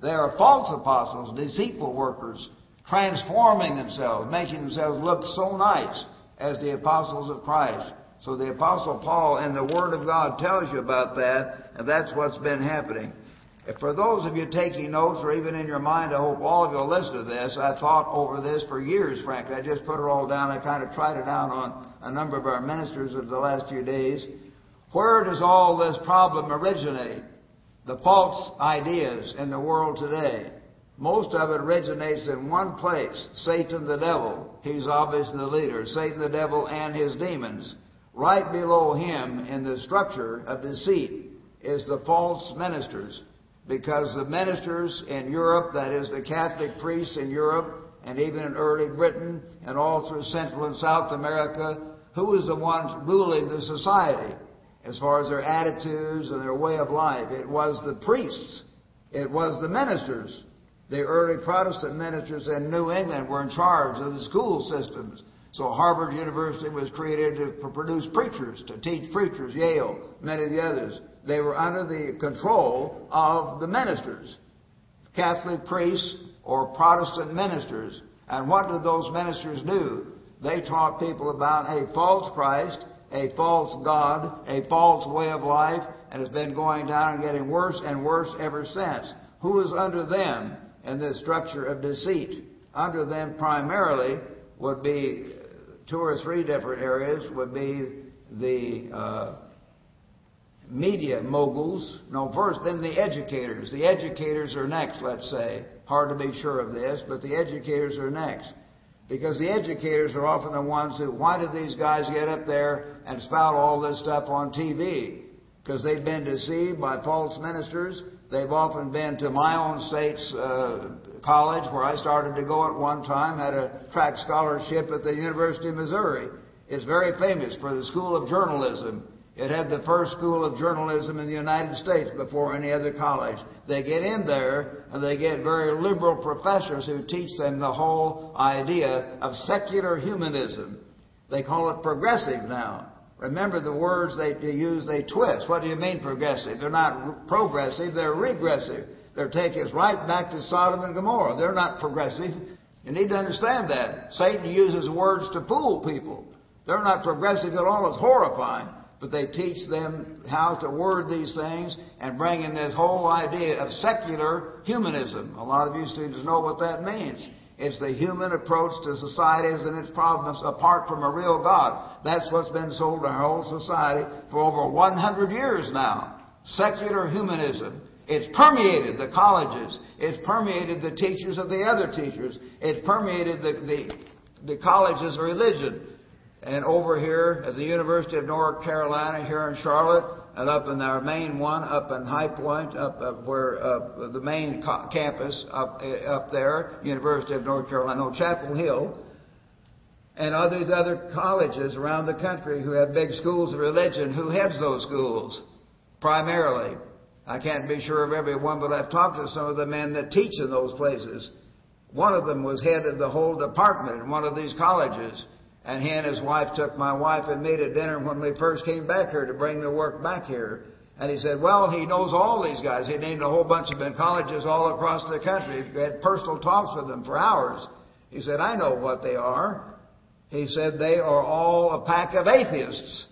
They are false apostles, deceitful workers, transforming themselves, making themselves look so nice as the apostles of Christ. So the Apostle Paul and the Word of God tells you about that, and that's what's been happening. If for those of you taking notes or even in your mind, I hope all of you will listen to this. I thought over this for years, frankly. I just put it all down. I kind of tried it out on a number of our ministers of the last few days. Where does all this problem originate? The false ideas in the world today. Most of it originates in one place, Satan the devil. He's obviously the leader, Satan the devil and his demons. Right below him in the structure of deceit is the false ministers. Because the ministers in Europe, that is the Catholic priests in Europe, and even in early Britain, and all through Central and South America, who is the one ruling the society? As far as their attitudes and their way of life. It was the priests. It was the ministers. The early Protestant ministers in New England were in charge of the school systems. So Harvard University was created to produce preachers, to teach preachers, Yale, many of the others. They were under the control of the ministers, Catholic priests or Protestant ministers. And what did those ministers do? They taught people about a false Christ, a false God, a false way of life, and it's been going down and getting worse and worse ever since. Who is under them in this structure of deceit? Under them primarily would be two or three different areas, would be the uh, media moguls. No, first, then the educators. The educators are next, let's say. Hard to be sure of this, but the educators are next. Because the educators are often the ones who, why did these guys get up there and spout all this stuff on T V? Because they've been deceived by false ministers. They've often been to my own state's uh, college, where I started to go at one time, had a track scholarship at the University of Missouri. It's very famous for the School of Journalism. It had the first School of Journalism in the United States before any other college. They get in there, and they get very liberal professors who teach them the whole idea of secular humanism. They call it progressive now. Remember the words they use, they twist. What do you mean progressive? They're not progressive, they're regressive. They're taking us right back to Sodom and Gomorrah. They're not progressive. You need to understand that. Satan uses words to fool people. They're not progressive at all. It's horrifying. but they teach them how to word these things and bring in this whole idea of secular humanism. A lot of you students know what that means. It's the human approach to societies and its problems apart from a real God. That's what's been sold to our whole society for over one hundred years now. Secular humanism. It's permeated the colleges. It's permeated the teachers of the other teachers. It's permeated the, the, the colleges of religion. And over here at the University of North Carolina, here in Charlotte, and up in our main one, up in High Point, up, up where uh, the main co- campus up, uh, up there, University of North Carolina, no, Chapel Hill, and all these other colleges around the country who have big schools of religion. Who heads those schools? Primarily. I can't be sure of every one, but I've talked to some of the men that teach in those places. One of them was head of the whole department in one of these colleges. And he and his wife took my wife and me to dinner when we first came back here to bring the work back here. And he said, well, he knows all these guys. He named a whole bunch of them colleges all across the country. We had personal talks with them for hours. He said, I know what they are. He said, they are all a pack of atheists.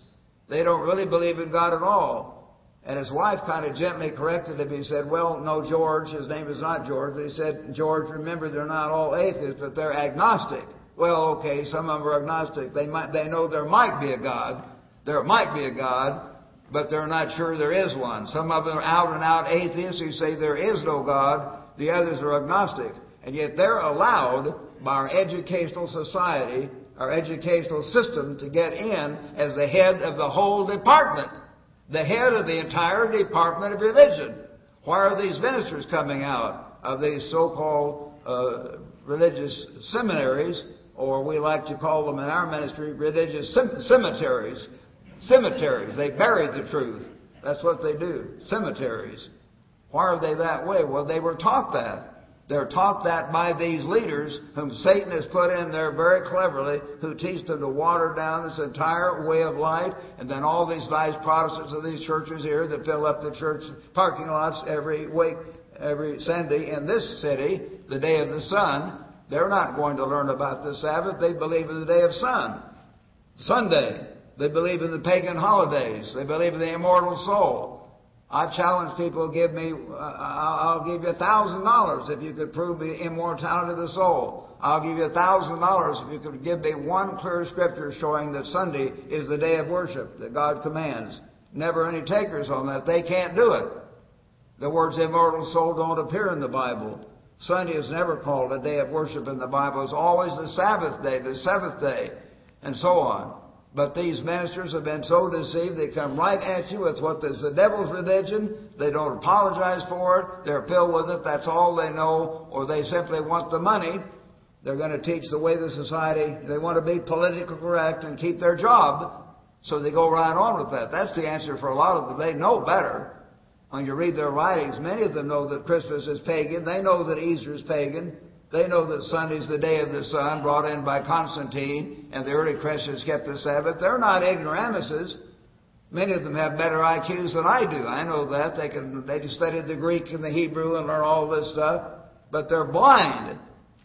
They don't really believe in God at all. And his wife kind of gently corrected him. He said, well, no, George, his name is not George. But he said, George, remember, they're not all atheists, but they're agnostic. Well, okay, some of them are agnostic. They might, they know there might be a God. There might be a God, but they're not sure there is one. Some of them are out-and-out atheists who say there is no God. The others are agnostic. And yet they're allowed by our educational society, our educational system, to get in as the head of the whole department. The head of the entire department of religion. Why are these ministers coming out of these so-called uh, religious seminaries, or we like to call them in our ministry, religious cem- cemeteries? Cemeteries. They bury the truth. That's what they do. Cemeteries. Why are they that way? Well, they were taught that. They're taught that by these leaders whom Satan has put in there very cleverly, who teach them to water down this entire way of life. And then all these nice Protestants of these churches here that fill up the church parking lots every week, every Sunday in this city, the day of the sun. They're not going to learn about the Sabbath. They believe in the day of sun. Sunday. They believe in the pagan holidays. They believe in the immortal soul. I challenge people, give me, uh, I'll give you one thousand dollars if you could prove the immortality of the soul. I'll give you one thousand dollars if you could give me one clear scripture showing that Sunday is the day of worship that God commands. Never any takers on that. They can't do it. The words immortal soul don't appear in the Bible. Sunday is never called a day of worship in the Bible. It's always the Sabbath day, the seventh day, and so on. But these ministers have been so deceived, they come right at you with what is the devil's religion. They don't apologize for it. They're filled with it. That's all they know, or they simply want the money. They're going to teach the way the society, they want to be politically correct and keep their job, so they go right on with that. That's the answer for a lot of them. They know better. When you read their writings, many of them know that Christmas is pagan. They know that Easter is pagan. They know that Sunday's the day of the sun brought in by Constantine, and the early Christians kept the Sabbath. They're not ignoramuses. Many of them have better I Qs than I do. I know that. They can, they studied the Greek and the Hebrew and learn all this stuff, but they're blind.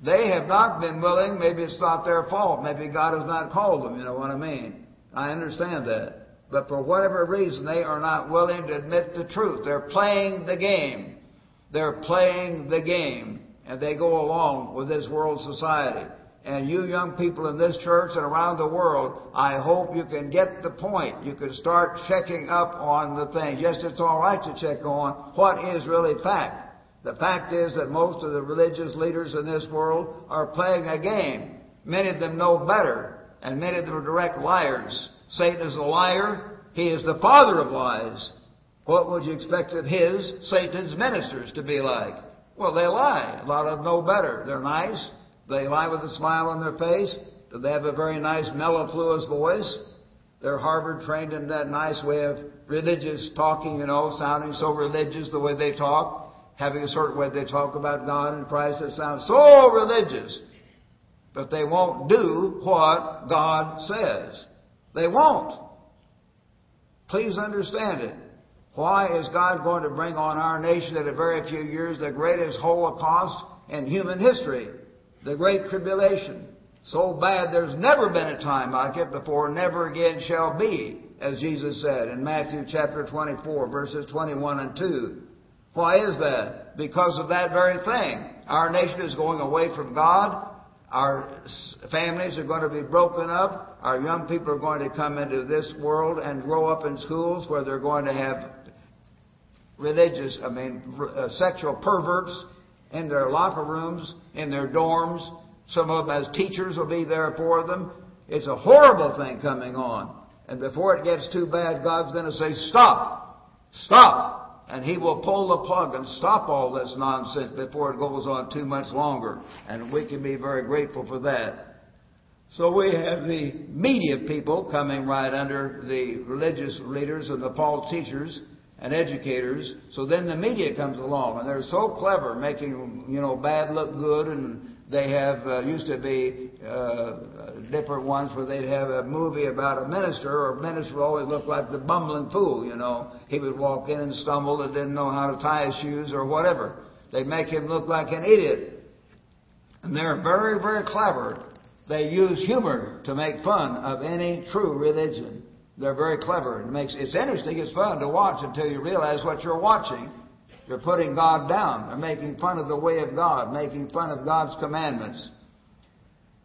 They have not been willing. Maybe it's not their fault. Maybe God has not called them. You know what I mean? I understand that. But for whatever reason, they are not willing to admit the truth. They're playing the game. They're playing the game. And they go along with this world society. And you young people in this church and around the world, I hope you can get the point. You can start checking up on the things. Yes, it's all right to check on what is really fact. The fact is that most of the religious leaders in this world are playing a game. Many of them know better, and many of them are direct liars. Satan is a liar. He is the father of lies. What would you expect of his, Satan's ministers to be like? Well, they lie. A lot of them know better. They're nice. They lie with a smile on their face. Do they have a very nice, mellifluous voice? They're Harvard-trained in that nice way of religious talking, you know, sounding so religious the way they talk, having a certain way they talk about God and Christ that sounds so religious. But they won't do what God says. They won't. Please understand it. Why is God going to bring on our nation in a very few years the greatest Holocaust in human history? The Great Tribulation. So bad there's never been a time like it before, never again shall be, as Jesus said in Matthew chapter twenty-four, verses twenty-one and two. Why is that? Because of that very thing. Our nation is going away from God. Our families are going to be broken up. Our young people are going to come into this world and grow up in schools where they're going to have religious, I mean, uh, sexual perverts in their locker rooms, in their dorms. Some of them as teachers will be there for them. It's a horrible thing coming on. And before it gets too bad, God's going to say, stop, stop. And he will pull the plug and stop all this nonsense before it goes on too much longer. And we can be very grateful for that. So we have the media people coming right under the religious leaders and the false teachers and educators. So then the media comes along, and they're so clever, making, you know, bad look good. And they have, uh, used to be uh, different ones where they'd have a movie about a minister, or a minister would always look like the bumbling fool, you know. He would walk in and stumble and didn't know how to tie his shoes or whatever. They'd make him look like an idiot. And they're very, very clever. They use humor to make fun of any true religion. They're very clever. It makes it's interesting. It's fun to watch until you realize what you're watching. They're putting God down. They're making fun of the way of God, making fun of God's commandments.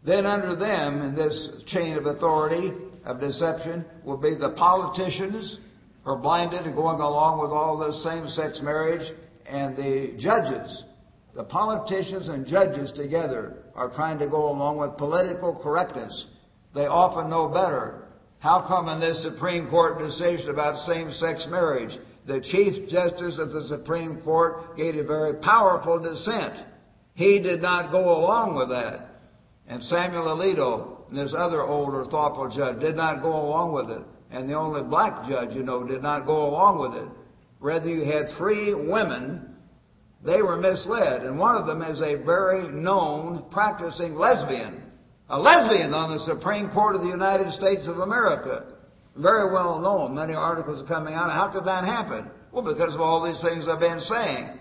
Then under them, in this chain of authority, of deception, will be the politicians who are blinded and going along with all this same-sex marriage, and the judges. The politicians and judges together are trying to go along with political correctness. They often know better. How come in this Supreme Court decision about same-sex marriage, the Chief Justice of the Supreme Court gave a very powerful dissent? He did not go along with that. And Samuel Alito and this other older, thoughtful judge did not go along with it. And the only black judge, you know, did not go along with it. Rather, you had three women. They were misled. And one of them is a very known practicing lesbian. A lesbian on the Supreme Court of the United States of America. Very well known. Many articles are coming out. How could that happen? Well, because of all these things I've been saying.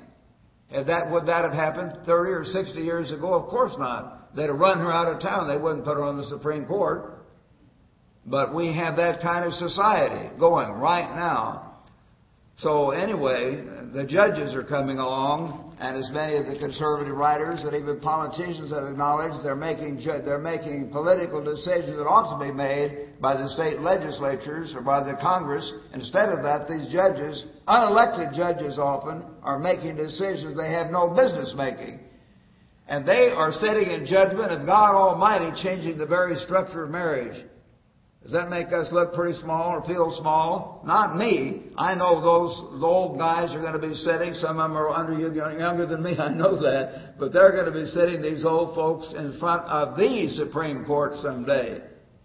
And that, would that have happened thirty or sixty years ago? Of course not. They'd have run her out of town. They wouldn't put her on the Supreme Court. But we have that kind of society going right now. So anyway, the judges are coming along, and as many of the conservative writers and even politicians have acknowledged, they're making ju- they're making political decisions that ought to be made by the state legislatures or by the Congress. Instead of that, these judges, unelected judges often, are making decisions they have no business making. And they are sitting in judgment of God Almighty, changing the very structure of marriage. Does that make us look pretty small or feel small? Not me. I know those old guys are going to be sitting. Some of them are under you, younger than me. I know that. But they're going to be sitting, these old folks, in front of the Supreme Court someday.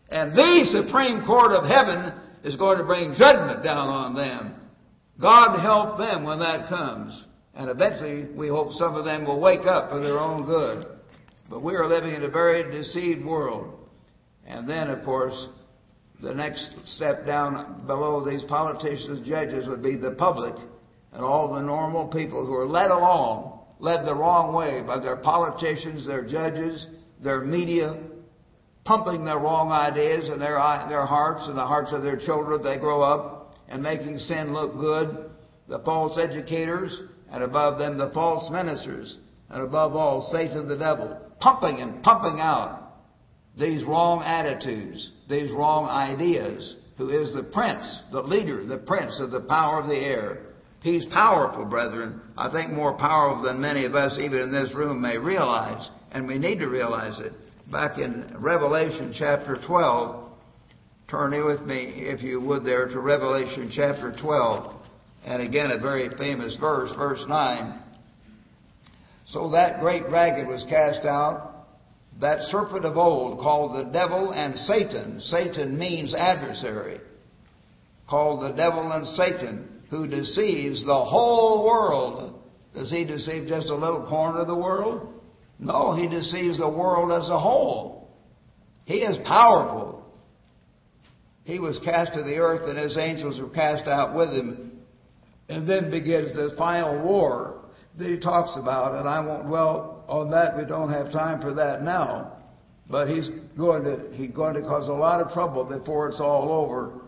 And the Supreme Court of Heaven is going to bring judgment down on them. God help them when that comes. And eventually, we hope some of them will wake up for their own good. But we are living in a very deceived world. And then, of course, the next step down below these politicians, judges, would be the public and all the normal people who are led along, led the wrong way by their politicians, their judges, their media, pumping their wrong ideas in their their hearts and the hearts of their children as they grow up, and making sin look good. The false educators, and above them the false ministers, and above all Satan the devil, pumping and pumping out these wrong attitudes, these wrong ideas, who is the prince, the leader, the prince of the power of the air. He's powerful, brethren. I think more powerful than many of us, even in this room, may realize, and we need to realize it. Back in Revelation chapter twelve, turn with me, if you would, there to Revelation chapter twelve. And again, a very famous verse, verse nine. So that great dragon was cast out, that serpent of old, called the devil and Satan. Satan means adversary. Called the devil and Satan, who deceives the whole world. Does he deceive just a little corner of the world? No, he deceives the world as a whole. He is powerful. He was cast to the earth, and his angels were cast out with him. And then begins this final war that he talks about, and I won't dwell on that. We don't have time for that now. But he's going to he's going to cause a lot of trouble before it's all over.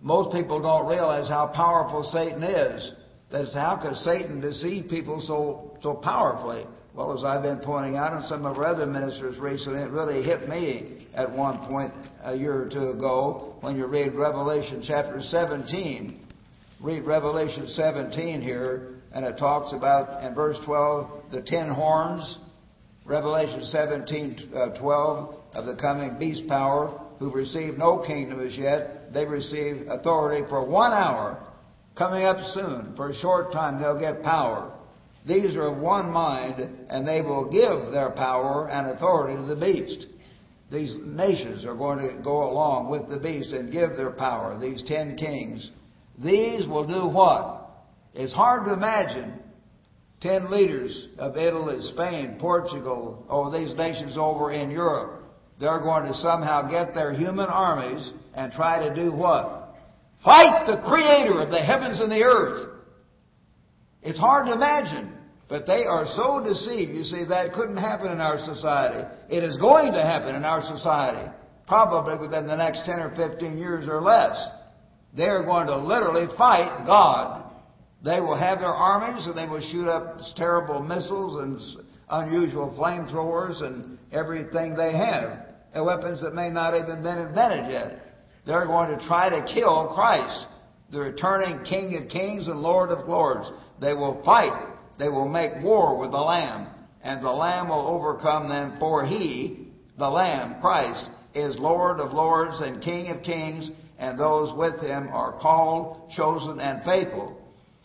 Most people don't realize how powerful Satan is. That's how could Satan deceive people so so powerfully? Well, as I've been pointing out, and some of our other ministers recently, it really hit me at one point a year or two ago when you read Revelation chapter seventeen. Read Revelation seventeen here, and it talks about, in verse twelve, the ten horns. Revelation seventeen, uh, twelve, of the coming beast power, who received no kingdom as yet. They receive authority for one hour. Coming up soon, for a short time, they'll get power. These are of one mind, and they will give their power and authority to the beast. These nations are going to go along with the beast and give their power, these ten kings. These will do what? It's hard to imagine. Ten leaders of Italy, Spain, Portugal, oh, these nations over in Europe, they're going to somehow get their human armies and try to do what? Fight the creator of the heavens and the earth. It's hard to imagine, but they are so deceived. You see, that couldn't happen in our society. It is going to happen in our society, probably within the next ten or fifteen years or less. They are going to literally fight God. They will have their armies, and they will shoot up terrible missiles and unusual flamethrowers and everything they have, and weapons that may not even been invented yet. They're going to try to kill Christ, the returning King of Kings and Lord of Lords. They will fight. They will make war with the Lamb, and the Lamb will overcome them, for he, the Lamb, Christ, is Lord of Lords and King of Kings, and those with him are called, chosen, and faithful.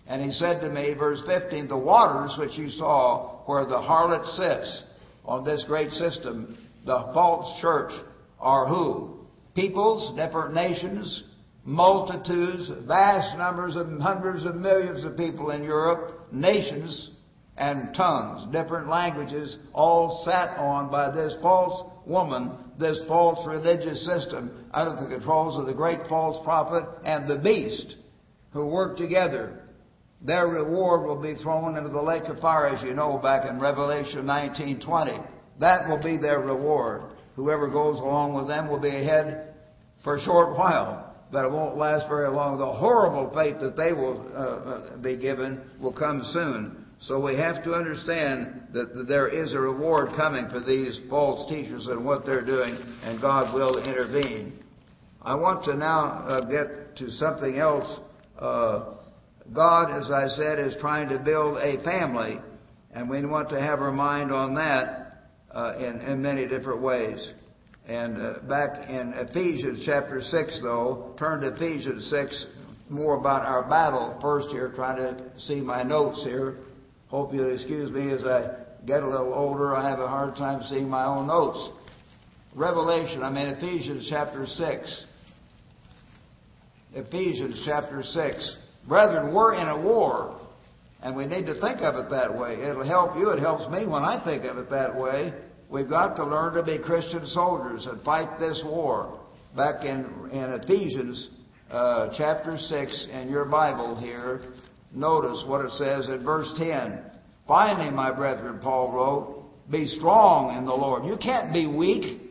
And he said to me, verse fifteen, the waters which you saw where the harlot sits on this great system, the false church, are who? Peoples, different nations, multitudes, vast numbers of hundreds of millions of people in Europe, nations and tongues, different languages, all sat on by this false woman, this false religious system under the controls of the great false prophet and the beast, who work together. Their reward will be thrown into the lake of fire, as you know, back in Revelation nineteen twenty. That will be their reward. Whoever goes along with them will be ahead for a short while, but it won't last very long. The horrible fate that they will uh, be given will come soon. So we have to understand that there is a reward coming for these false teachers and what they're doing, and God will intervene. I want to now uh, get to something else. Uh, God, as I said, is trying to build a family, and we want to have our mind on that uh, in, in many different ways. And uh, back in Ephesians chapter six, though, turn to Ephesians six, more about our battle first here, trying to see my notes here. Hope you'll excuse me as I get a little older. I have a hard time seeing my own notes. Revelation, I mean Ephesians chapter six. Ephesians chapter six. Brethren, we're in a war, and we need to think of it that way. It'll help you. It helps me when I think of it that way. We've got to learn to be Christian soldiers and fight this war. Back in, in Ephesians uh, chapter six in your Bible here, notice what it says in verse ten. Finally, my brethren, Paul wrote, be strong in the Lord. You can't be weak.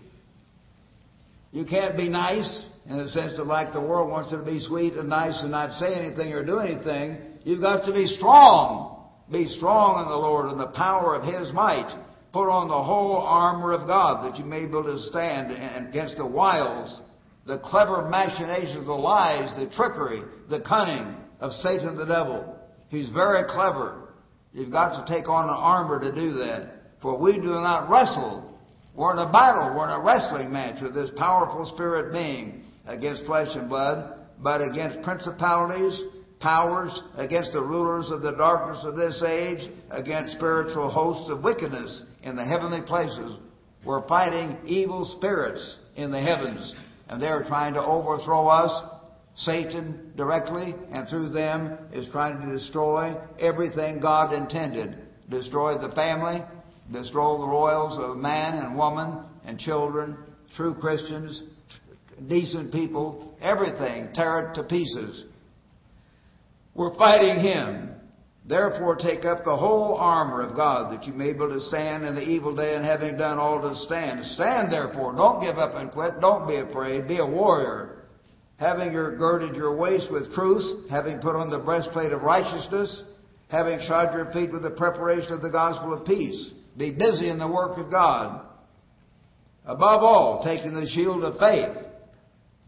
You can't be nice. In the sense that like the world wants it to be sweet and nice and not say anything or do anything, you've got to be strong. Be strong in the Lord and the power of His might. Put on the whole armor of God that you may be able to stand against the wiles, the clever machinations, the lies, the trickery, the cunning of Satan the devil. He's very clever. You've got to take on the armor to do that. For we do not wrestle. We're in a battle. We're in a wrestling match with this powerful spirit being. Against flesh and blood, but against principalities, powers, against the rulers of the darkness of this age, against spiritual hosts of wickedness in the heavenly places. We're fighting evil spirits in the heavens, and they're trying to overthrow us. Satan directly, and through them, is trying to destroy everything God intended. Destroy the family, destroy the royals of man and woman and children, true Christians, decent people, everything, tear it to pieces. We're fighting him. Therefore take up the whole armor of God, that you may be able to stand in the evil day, and having done all to stand. Stand therefore, don't give up and quit, don't be afraid, be a warrior, having your girded your waist with truth, having put on the breastplate of righteousness, having shod your feet with the preparation of the gospel of peace. Be busy in the work of God. Above all, taking the shield of faith.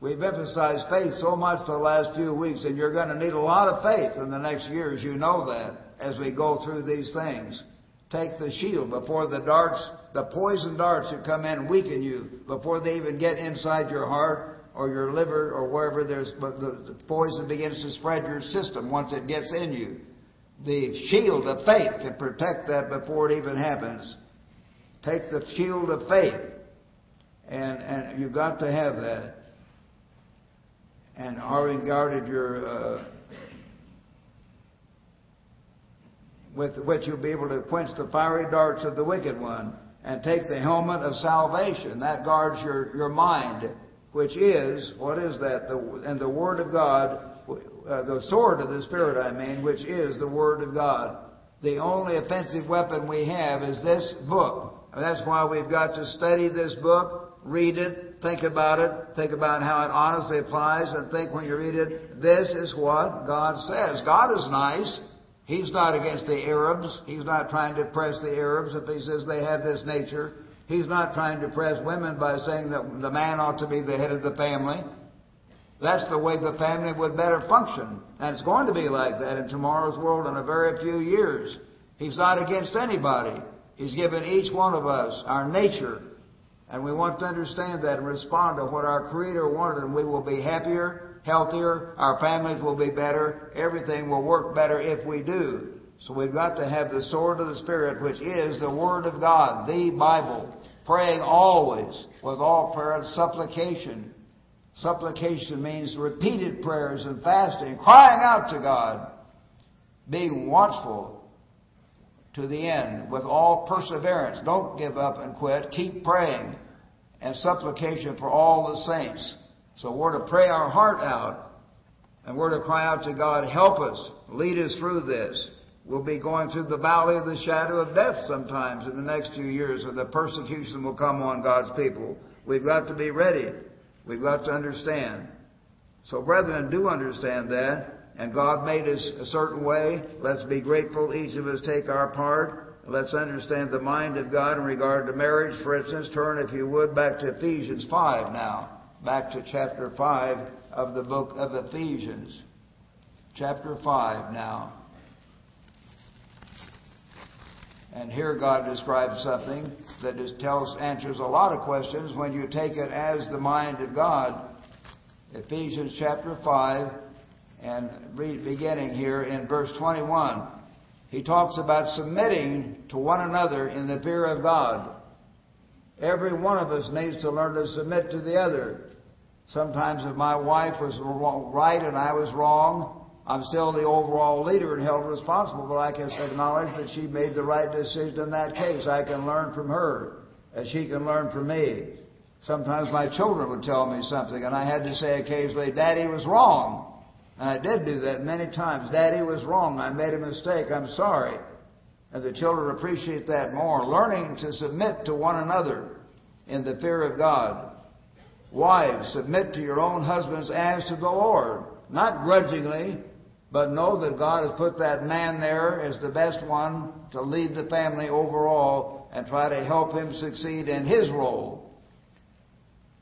We've emphasized faith so much the last few weeks, and you're going to need a lot of faith in the next years. You know that as we go through these things. Take the shield before the darts, the poison darts that come in and weaken you before they even get inside your heart or your liver or wherever there's, but the poison begins to spread your system once it gets in you. The shield of faith can protect that before it even happens. Take the shield of faith. And and you've got to have that. And having guarded your, uh, with which you'll be able to quench the fiery darts of the wicked one. And take the helmet of salvation. That guards your, your mind, which is, what is that? The, and the Word of God, uh, the sword of the Spirit, I mean, which is the Word of God. The only offensive weapon we have is this book. And that's why we've got to study this book. Read it, think about it, think about how it honestly applies, and think when you read it, this is what God says. God is nice. He's not against the Arabs. He's not trying to oppress the Arabs if he says they have this nature. He's not trying to oppress women by saying that the man ought to be the head of the family. That's the way the family would better function. And it's going to be like that in tomorrow's world in a very few years. He's not against anybody. He's given each one of us our nature. And we want to understand that and respond to what our Creator wanted, and we will be happier, healthier, our families will be better, everything will work better if we do. So we've got to have the sword of the Spirit, which is the Word of God, the Bible, praying always with all prayer and supplication. Supplication means repeated prayers and fasting, crying out to God, being watchful to the end, with all perseverance. Don't give up and quit. Keep praying and supplication for all the saints. So we're to pray our heart out, and we're to cry out to God, help us, lead us through this. We'll be going through the valley of the shadow of death sometimes in the next few years, and the persecution will come on God's people. We've got to be ready. We've got to understand. So brethren, do understand that. And God made us a certain way. Let's be grateful. Each of us take our part. Let's understand the mind of God in regard to marriage, for instance. Turn, if you would, back to Ephesians five now. Back to chapter five of the book of Ephesians. Chapter five now. And here God describes something that is, tells, answers a lot of questions when you take it as the mind of God. Ephesians chapter five. And read beginning here in verse twenty-one. He talks about submitting to one another in the fear of God. Every one of us needs to learn to submit to the other. Sometimes if my wife was right and I was wrong, I'm still the overall leader and held responsible, but I can acknowledge that she made the right decision in that case. I can learn from her, as she can learn from me. Sometimes my children would tell me something, and I had to say occasionally, Daddy was wrong. And I did do that many times. Daddy was wrong. I made a mistake. I'm sorry. And the children appreciate that more. Learning to submit to one another in the fear of God. Wives, submit to your own husbands as to the Lord. Not grudgingly, but know that God has put that man there as the best one to lead the family overall and try to help him succeed in his role.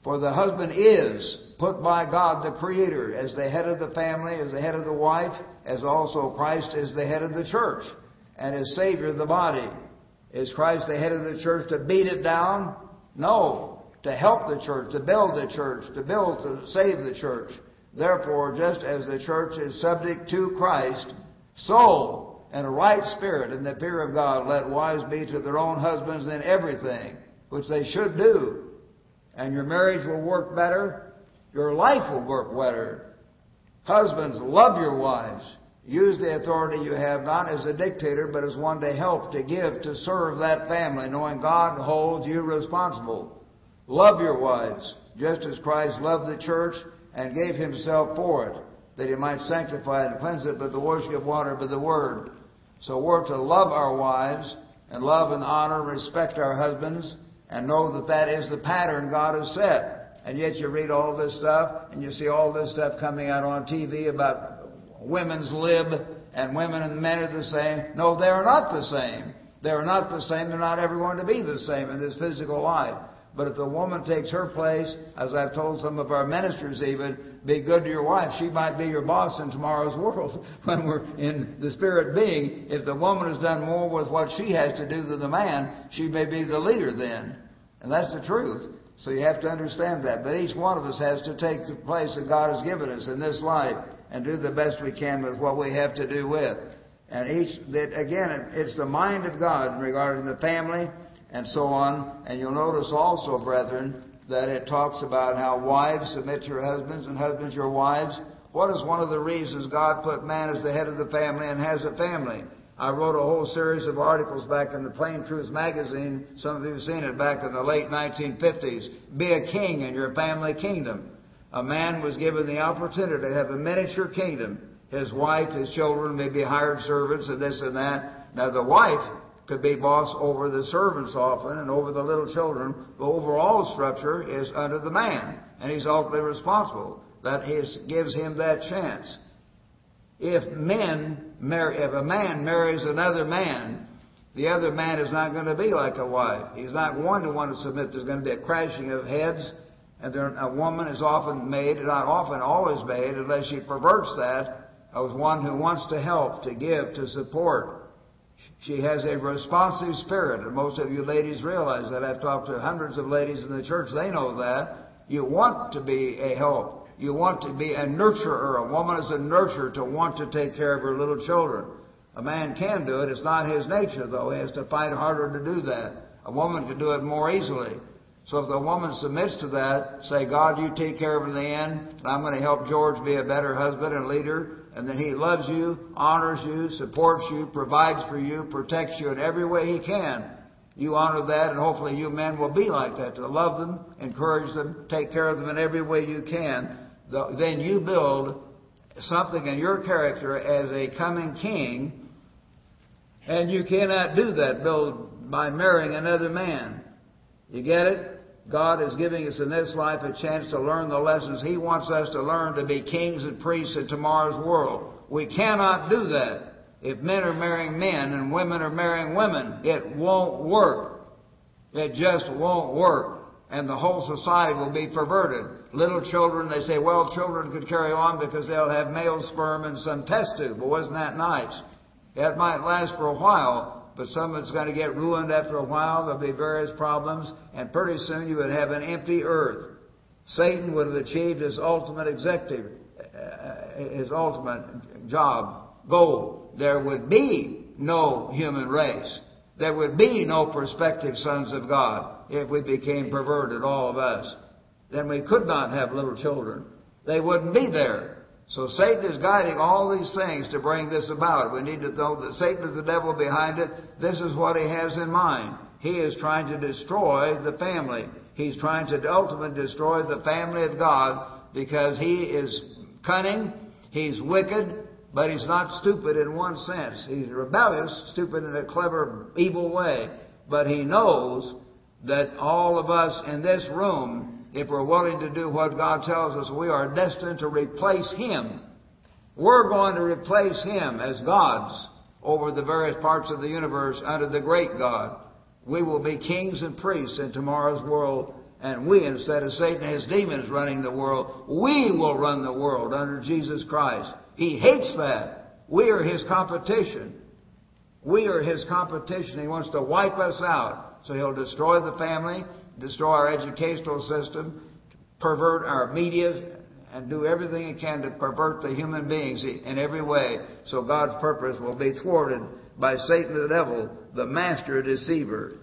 For the husband is put by God the Creator as the head of the family, as the head of the wife, as also Christ is the head of the church, and as Savior of the body. Is Christ the head of the church to beat it down? No, to help the church, to build the church, to build, to save the church. Therefore, just as the church is subject to Christ, so, in a right spirit, in the fear of God, let wives be to their own husbands in everything, which they should do. And your marriage will work better. Your life will work better. Husbands, love your wives. Use the authority you have, not as a dictator, but as one to help, to give, to serve that family, knowing God holds you responsible. Love your wives, just as Christ loved the church and gave hhimself for it, that he might sanctify and cleanse it by the washing of water by the word, So we're to love our wives and love and honor, respect our husbands, and know that that is the pattern God has set. And yet you read all this stuff, and you see all this stuff coming out on T V about women's lib, and women and men are the same. No, they are not the same. They are not the same. They're not ever going to be the same in this physical life. But if the woman takes her place, as I've told some of our ministers even, be good to your wife. She might be your boss in tomorrow's world when we're in the spirit being. If the woman has done more with what she has to do than the man, she may be the leader then. And that's the truth. So you have to understand that. But each one of us has to take the place that God has given us in this life and do the best we can with what we have to do with. And each, that again, it's the mind of God regarding the family and so on. And you'll notice also, brethren, that it talks about how wives submit to your husbands and husbands your wives. What is one of the reasons God put man as the head of the family and has a family? I wrote a whole series of articles back in the Plain Truth magazine. Some of you have seen it back in the late nineteen fifties. Be a king in your family kingdom. A man was given the opportunity to have a miniature kingdom. His wife, his children, maybe hired servants and this and that. Now the wife could be boss over the servants often and over the little children, but overall structure is under the man, and he's ultimately responsible. That is, gives him that chance. If men marry, if a man marries another man, the other man is not going to be like a wife. He's not going to want to submit. There's going to be a crashing of heads, and there, a woman is often made, not often, always made, unless she perverts that, as one who wants to help, to give, to support. She has a responsive spirit, and most of you ladies realize that. I've talked to hundreds of ladies in the church. They know that. You want to be a help. You want to be a nurturer. A woman is a nurturer to want to take care of her little children. A man can do it. It's not his nature, though. He has to fight harder to do that. A woman can do it more easily. So if the woman submits to that, say, God, you take care of him in the end, and I'm going to help George be a better husband and leader. And that he loves you, honors you, supports you, provides for you, protects you in every way he can. You honor that, and hopefully you men will be like that, to love them, encourage them, take care of them in every way you can. Then you build something in your character as a coming king, and you cannot do that build by marrying another man. You get it? God is giving us in this life a chance to learn the lessons He wants us to learn to be kings and priests in tomorrow's world. We cannot do that. If men are marrying men and women are marrying women, it won't work. It just won't work. And the whole society will be perverted. Little children, they say, well, children could carry on because they'll have male sperm and some test tube. Well, wasn't that nice? That might last for a while, but some of it's going to get ruined after a while. There'll be various problems, and pretty soon you would have an empty earth. Satan would have achieved his ultimate executive, uh, his ultimate job, goal. There would be no human race. There would be no prospective sons of God if we became perverted, all of us. Then we could not have little children. They wouldn't be there. So Satan is guiding all these things to bring this about. We need to know that Satan is the devil behind it. This is what he has in mind. He is trying to destroy the family. He's trying to ultimately destroy the family of God because he is cunning, he's wicked, but he's not stupid in one sense. He's rebellious, stupid in a clever, evil way. But he knows that all of us in this room, if we're willing to do what God tells us, we are destined to replace Him. We're going to replace Him as gods over the various parts of the universe under the great God. We will be kings and priests in tomorrow's world, and we, instead of Satan and his demons running the world, we will run the world under Jesus Christ. He hates that. We are His competition. We are His competition. He wants to wipe us out, so He'll destroy the family, destroy our educational system, pervert our media, and do everything it can to pervert the human beings in every way, so God's purpose will be thwarted by Satan the devil, the master deceiver.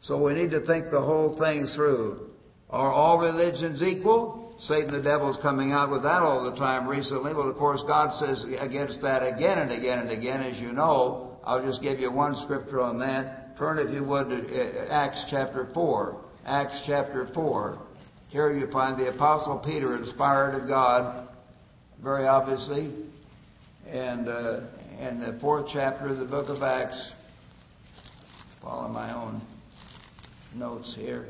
So we need to think the whole thing through. Are all religions equal? Satan the devil's coming out with that all the time recently. Well, of course, God says against that again and again and again, as you know. I'll just give you one scripture on that. Turn, if you would, to Acts chapter four. Acts chapter four. Here you find the Apostle Peter, inspired of God, very obviously, and uh, in the fourth chapter of the book of Acts. Follow my own notes here.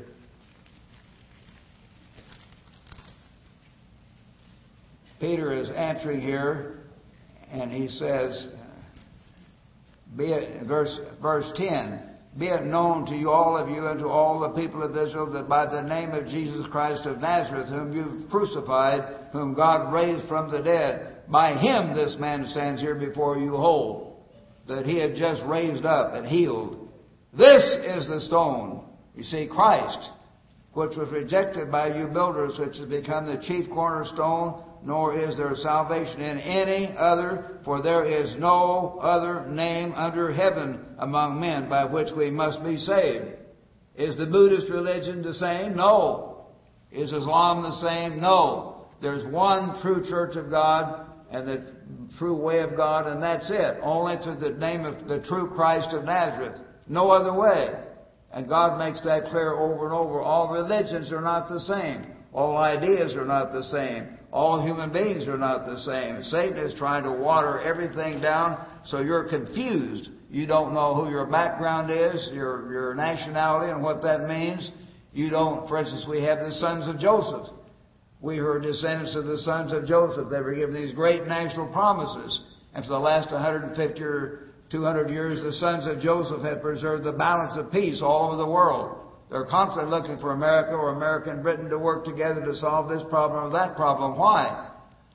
Peter is answering here, and he says, be it, verse, verse ten, be it known to you all of you and to all the people of Israel that by the name of Jesus Christ of Nazareth, whom you've crucified, whom God raised from the dead, by him this man stands here before you whole, that he had just raised up and healed. This is the stone. You see, Christ, which was rejected by you builders, which has become the chief cornerstone, nor is there salvation in any other, for there is no other name under heaven among men by which we must be saved. Is the Buddhist religion the same? No. Is Islam the same? No. There's one true church of God and the true way of God, and that's it. Only through the name of the true Christ of Nazareth. No other way. And God makes that clear over and over. All religions are not the same. All ideas are not the same. All human beings are not the same. Satan is trying to water everything down so you're confused. You don't know who your background is, your your nationality and what that means. You don't, for instance, we have the sons of Joseph. We are descendants of the sons of Joseph. They were given these great national promises. And for the last one hundred fifty or two hundred years, the sons of Joseph have preserved the balance of peace all over the world. They're constantly looking for America or America and Britain to work together to solve this problem or that problem. Why?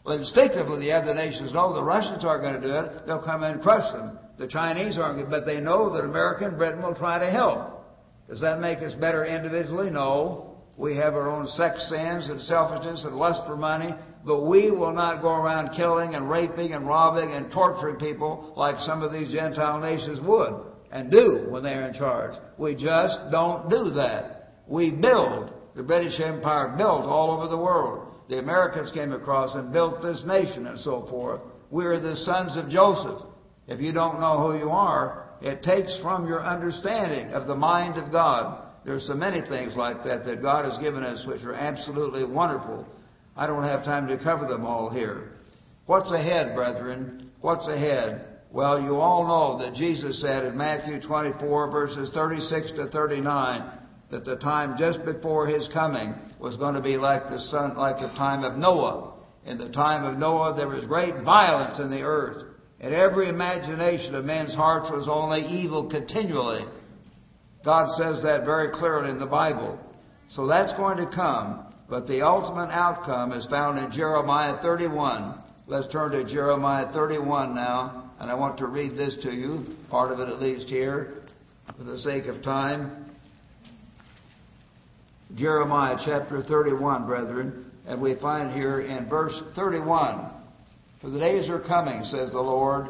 Well, instinctively, the other nations know the Russians aren't going to do it. They'll come in and crush them. The Chinese aren't going to, but they know that America and Britain will try to help. Does that make us better individually? No. We have our own sex sins and selfishness and lust for money, but we will not go around killing and raping and robbing and torturing people like some of these Gentile nations would and do when they're in charge. We just don't do that. We build. The British Empire built all over the world. The Americans came across and built this nation and so forth. We're the sons of Joseph. If you don't know who you are, it takes from your understanding of the mind of God. There's so many things like that that God has given us which are absolutely wonderful. I don't have time to cover them all here. What's ahead, brethren? What's ahead? Well, you all know that Jesus said in Matthew twenty-four, verses thirty-six to thirty-nine, that the time just before his coming was going to be like the sun, like the time of Noah. In the time of Noah, there was great violence in the earth, and every imagination of men's hearts was only evil continually. God says that very clearly in the Bible. So that's going to come, but the ultimate outcome is found in Jeremiah thirty-one. Let's turn to Jeremiah thirty-one now. And I want to read this to you, part of it at least here, for the sake of time. Jeremiah chapter thirty-one, brethren, and we find here in verse thirty-one, for the days are coming, says the Lord,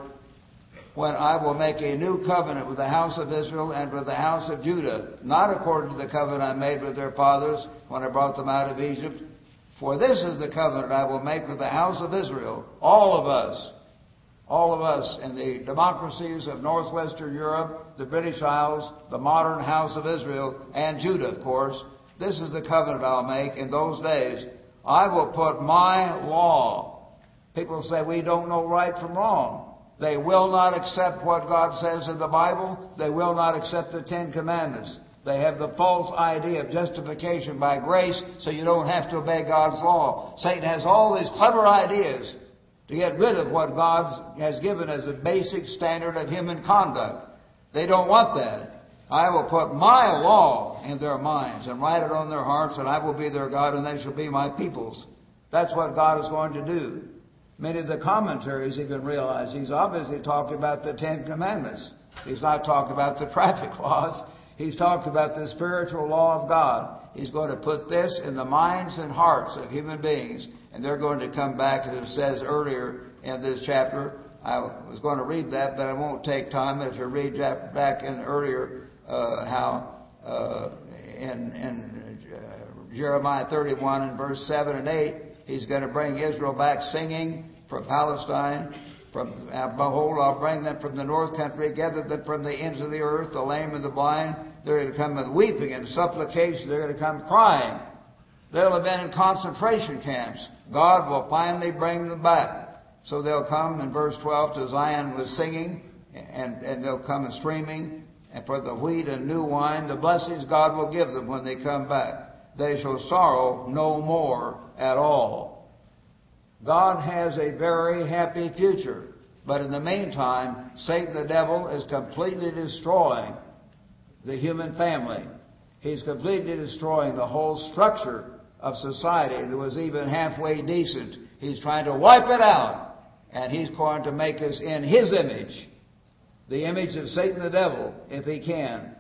when I will make a new covenant with the house of Israel and with the house of Judah, not according to the covenant I made with their fathers when I brought them out of Egypt. For this is the covenant I will make with the house of Israel, all of us. All of us in the democracies of northwestern Europe, the British Isles, the modern house of Israel, and Judah, of course. This is the covenant I'll make in those days. I will put my law. People say we don't know right from wrong. They will not accept what God says in the Bible. They will not accept the Ten Commandments. They have the false idea of justification by grace, so you don't have to obey God's law. Satan has all these clever ideas to get rid of what God has given as a basic standard of human conduct. They don't want that. I will put my law in their minds and write it on their hearts, and I will be their God, and they shall be my peoples. That's what God is going to do. Many of the commentaries even realize he's obviously talking about the Ten Commandments. He's not talking about the traffic laws. He's talking about the spiritual law of God. He's going to put this in the minds and hearts of human beings. And they're going to come back, as it says earlier in this chapter. I was going to read that, but I won't take time. If you read back in earlier uh, how uh, in, in uh, Jeremiah thirty-one and verse seven and eight, he's going to bring Israel back singing from Palestine. From, behold, I'll bring them from the north country, gather them from the ends of the earth, the lame and the blind. They're going to come with weeping and supplication. They're going to come crying. They'll have been in concentration camps. God will finally bring them back. So they'll come in verse twelve to Zion with singing, and, and they'll come and streaming, and for the wheat and new wine, the blessings God will give them when they come back. They shall sorrow no more at all. God has a very happy future. But in the meantime, Satan the devil is completely destroying the human family. He's completely destroying the whole structure of society that was even halfway decent. He's trying to wipe it out, and he's going to make us in his image, the image of Satan the devil, if he can.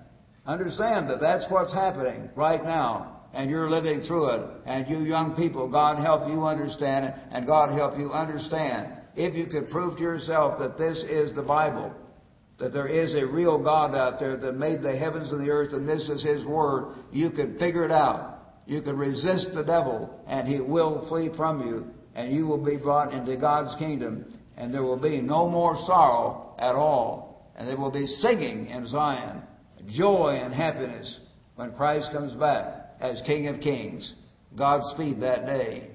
Understand that that's what's happening right now, and you're living through it. And you young people, God help you understand it, and God help you understand. If you could prove to yourself that this is the Bible, that there is a real God out there that made the heavens and the earth, and this is his word, you could figure it out. You could resist the devil, and he will flee from you, and you will be brought into God's kingdom, and there will be no more sorrow at all. And there will be singing in Zion, joy and happiness when Christ comes back as King of Kings. Godspeed that day.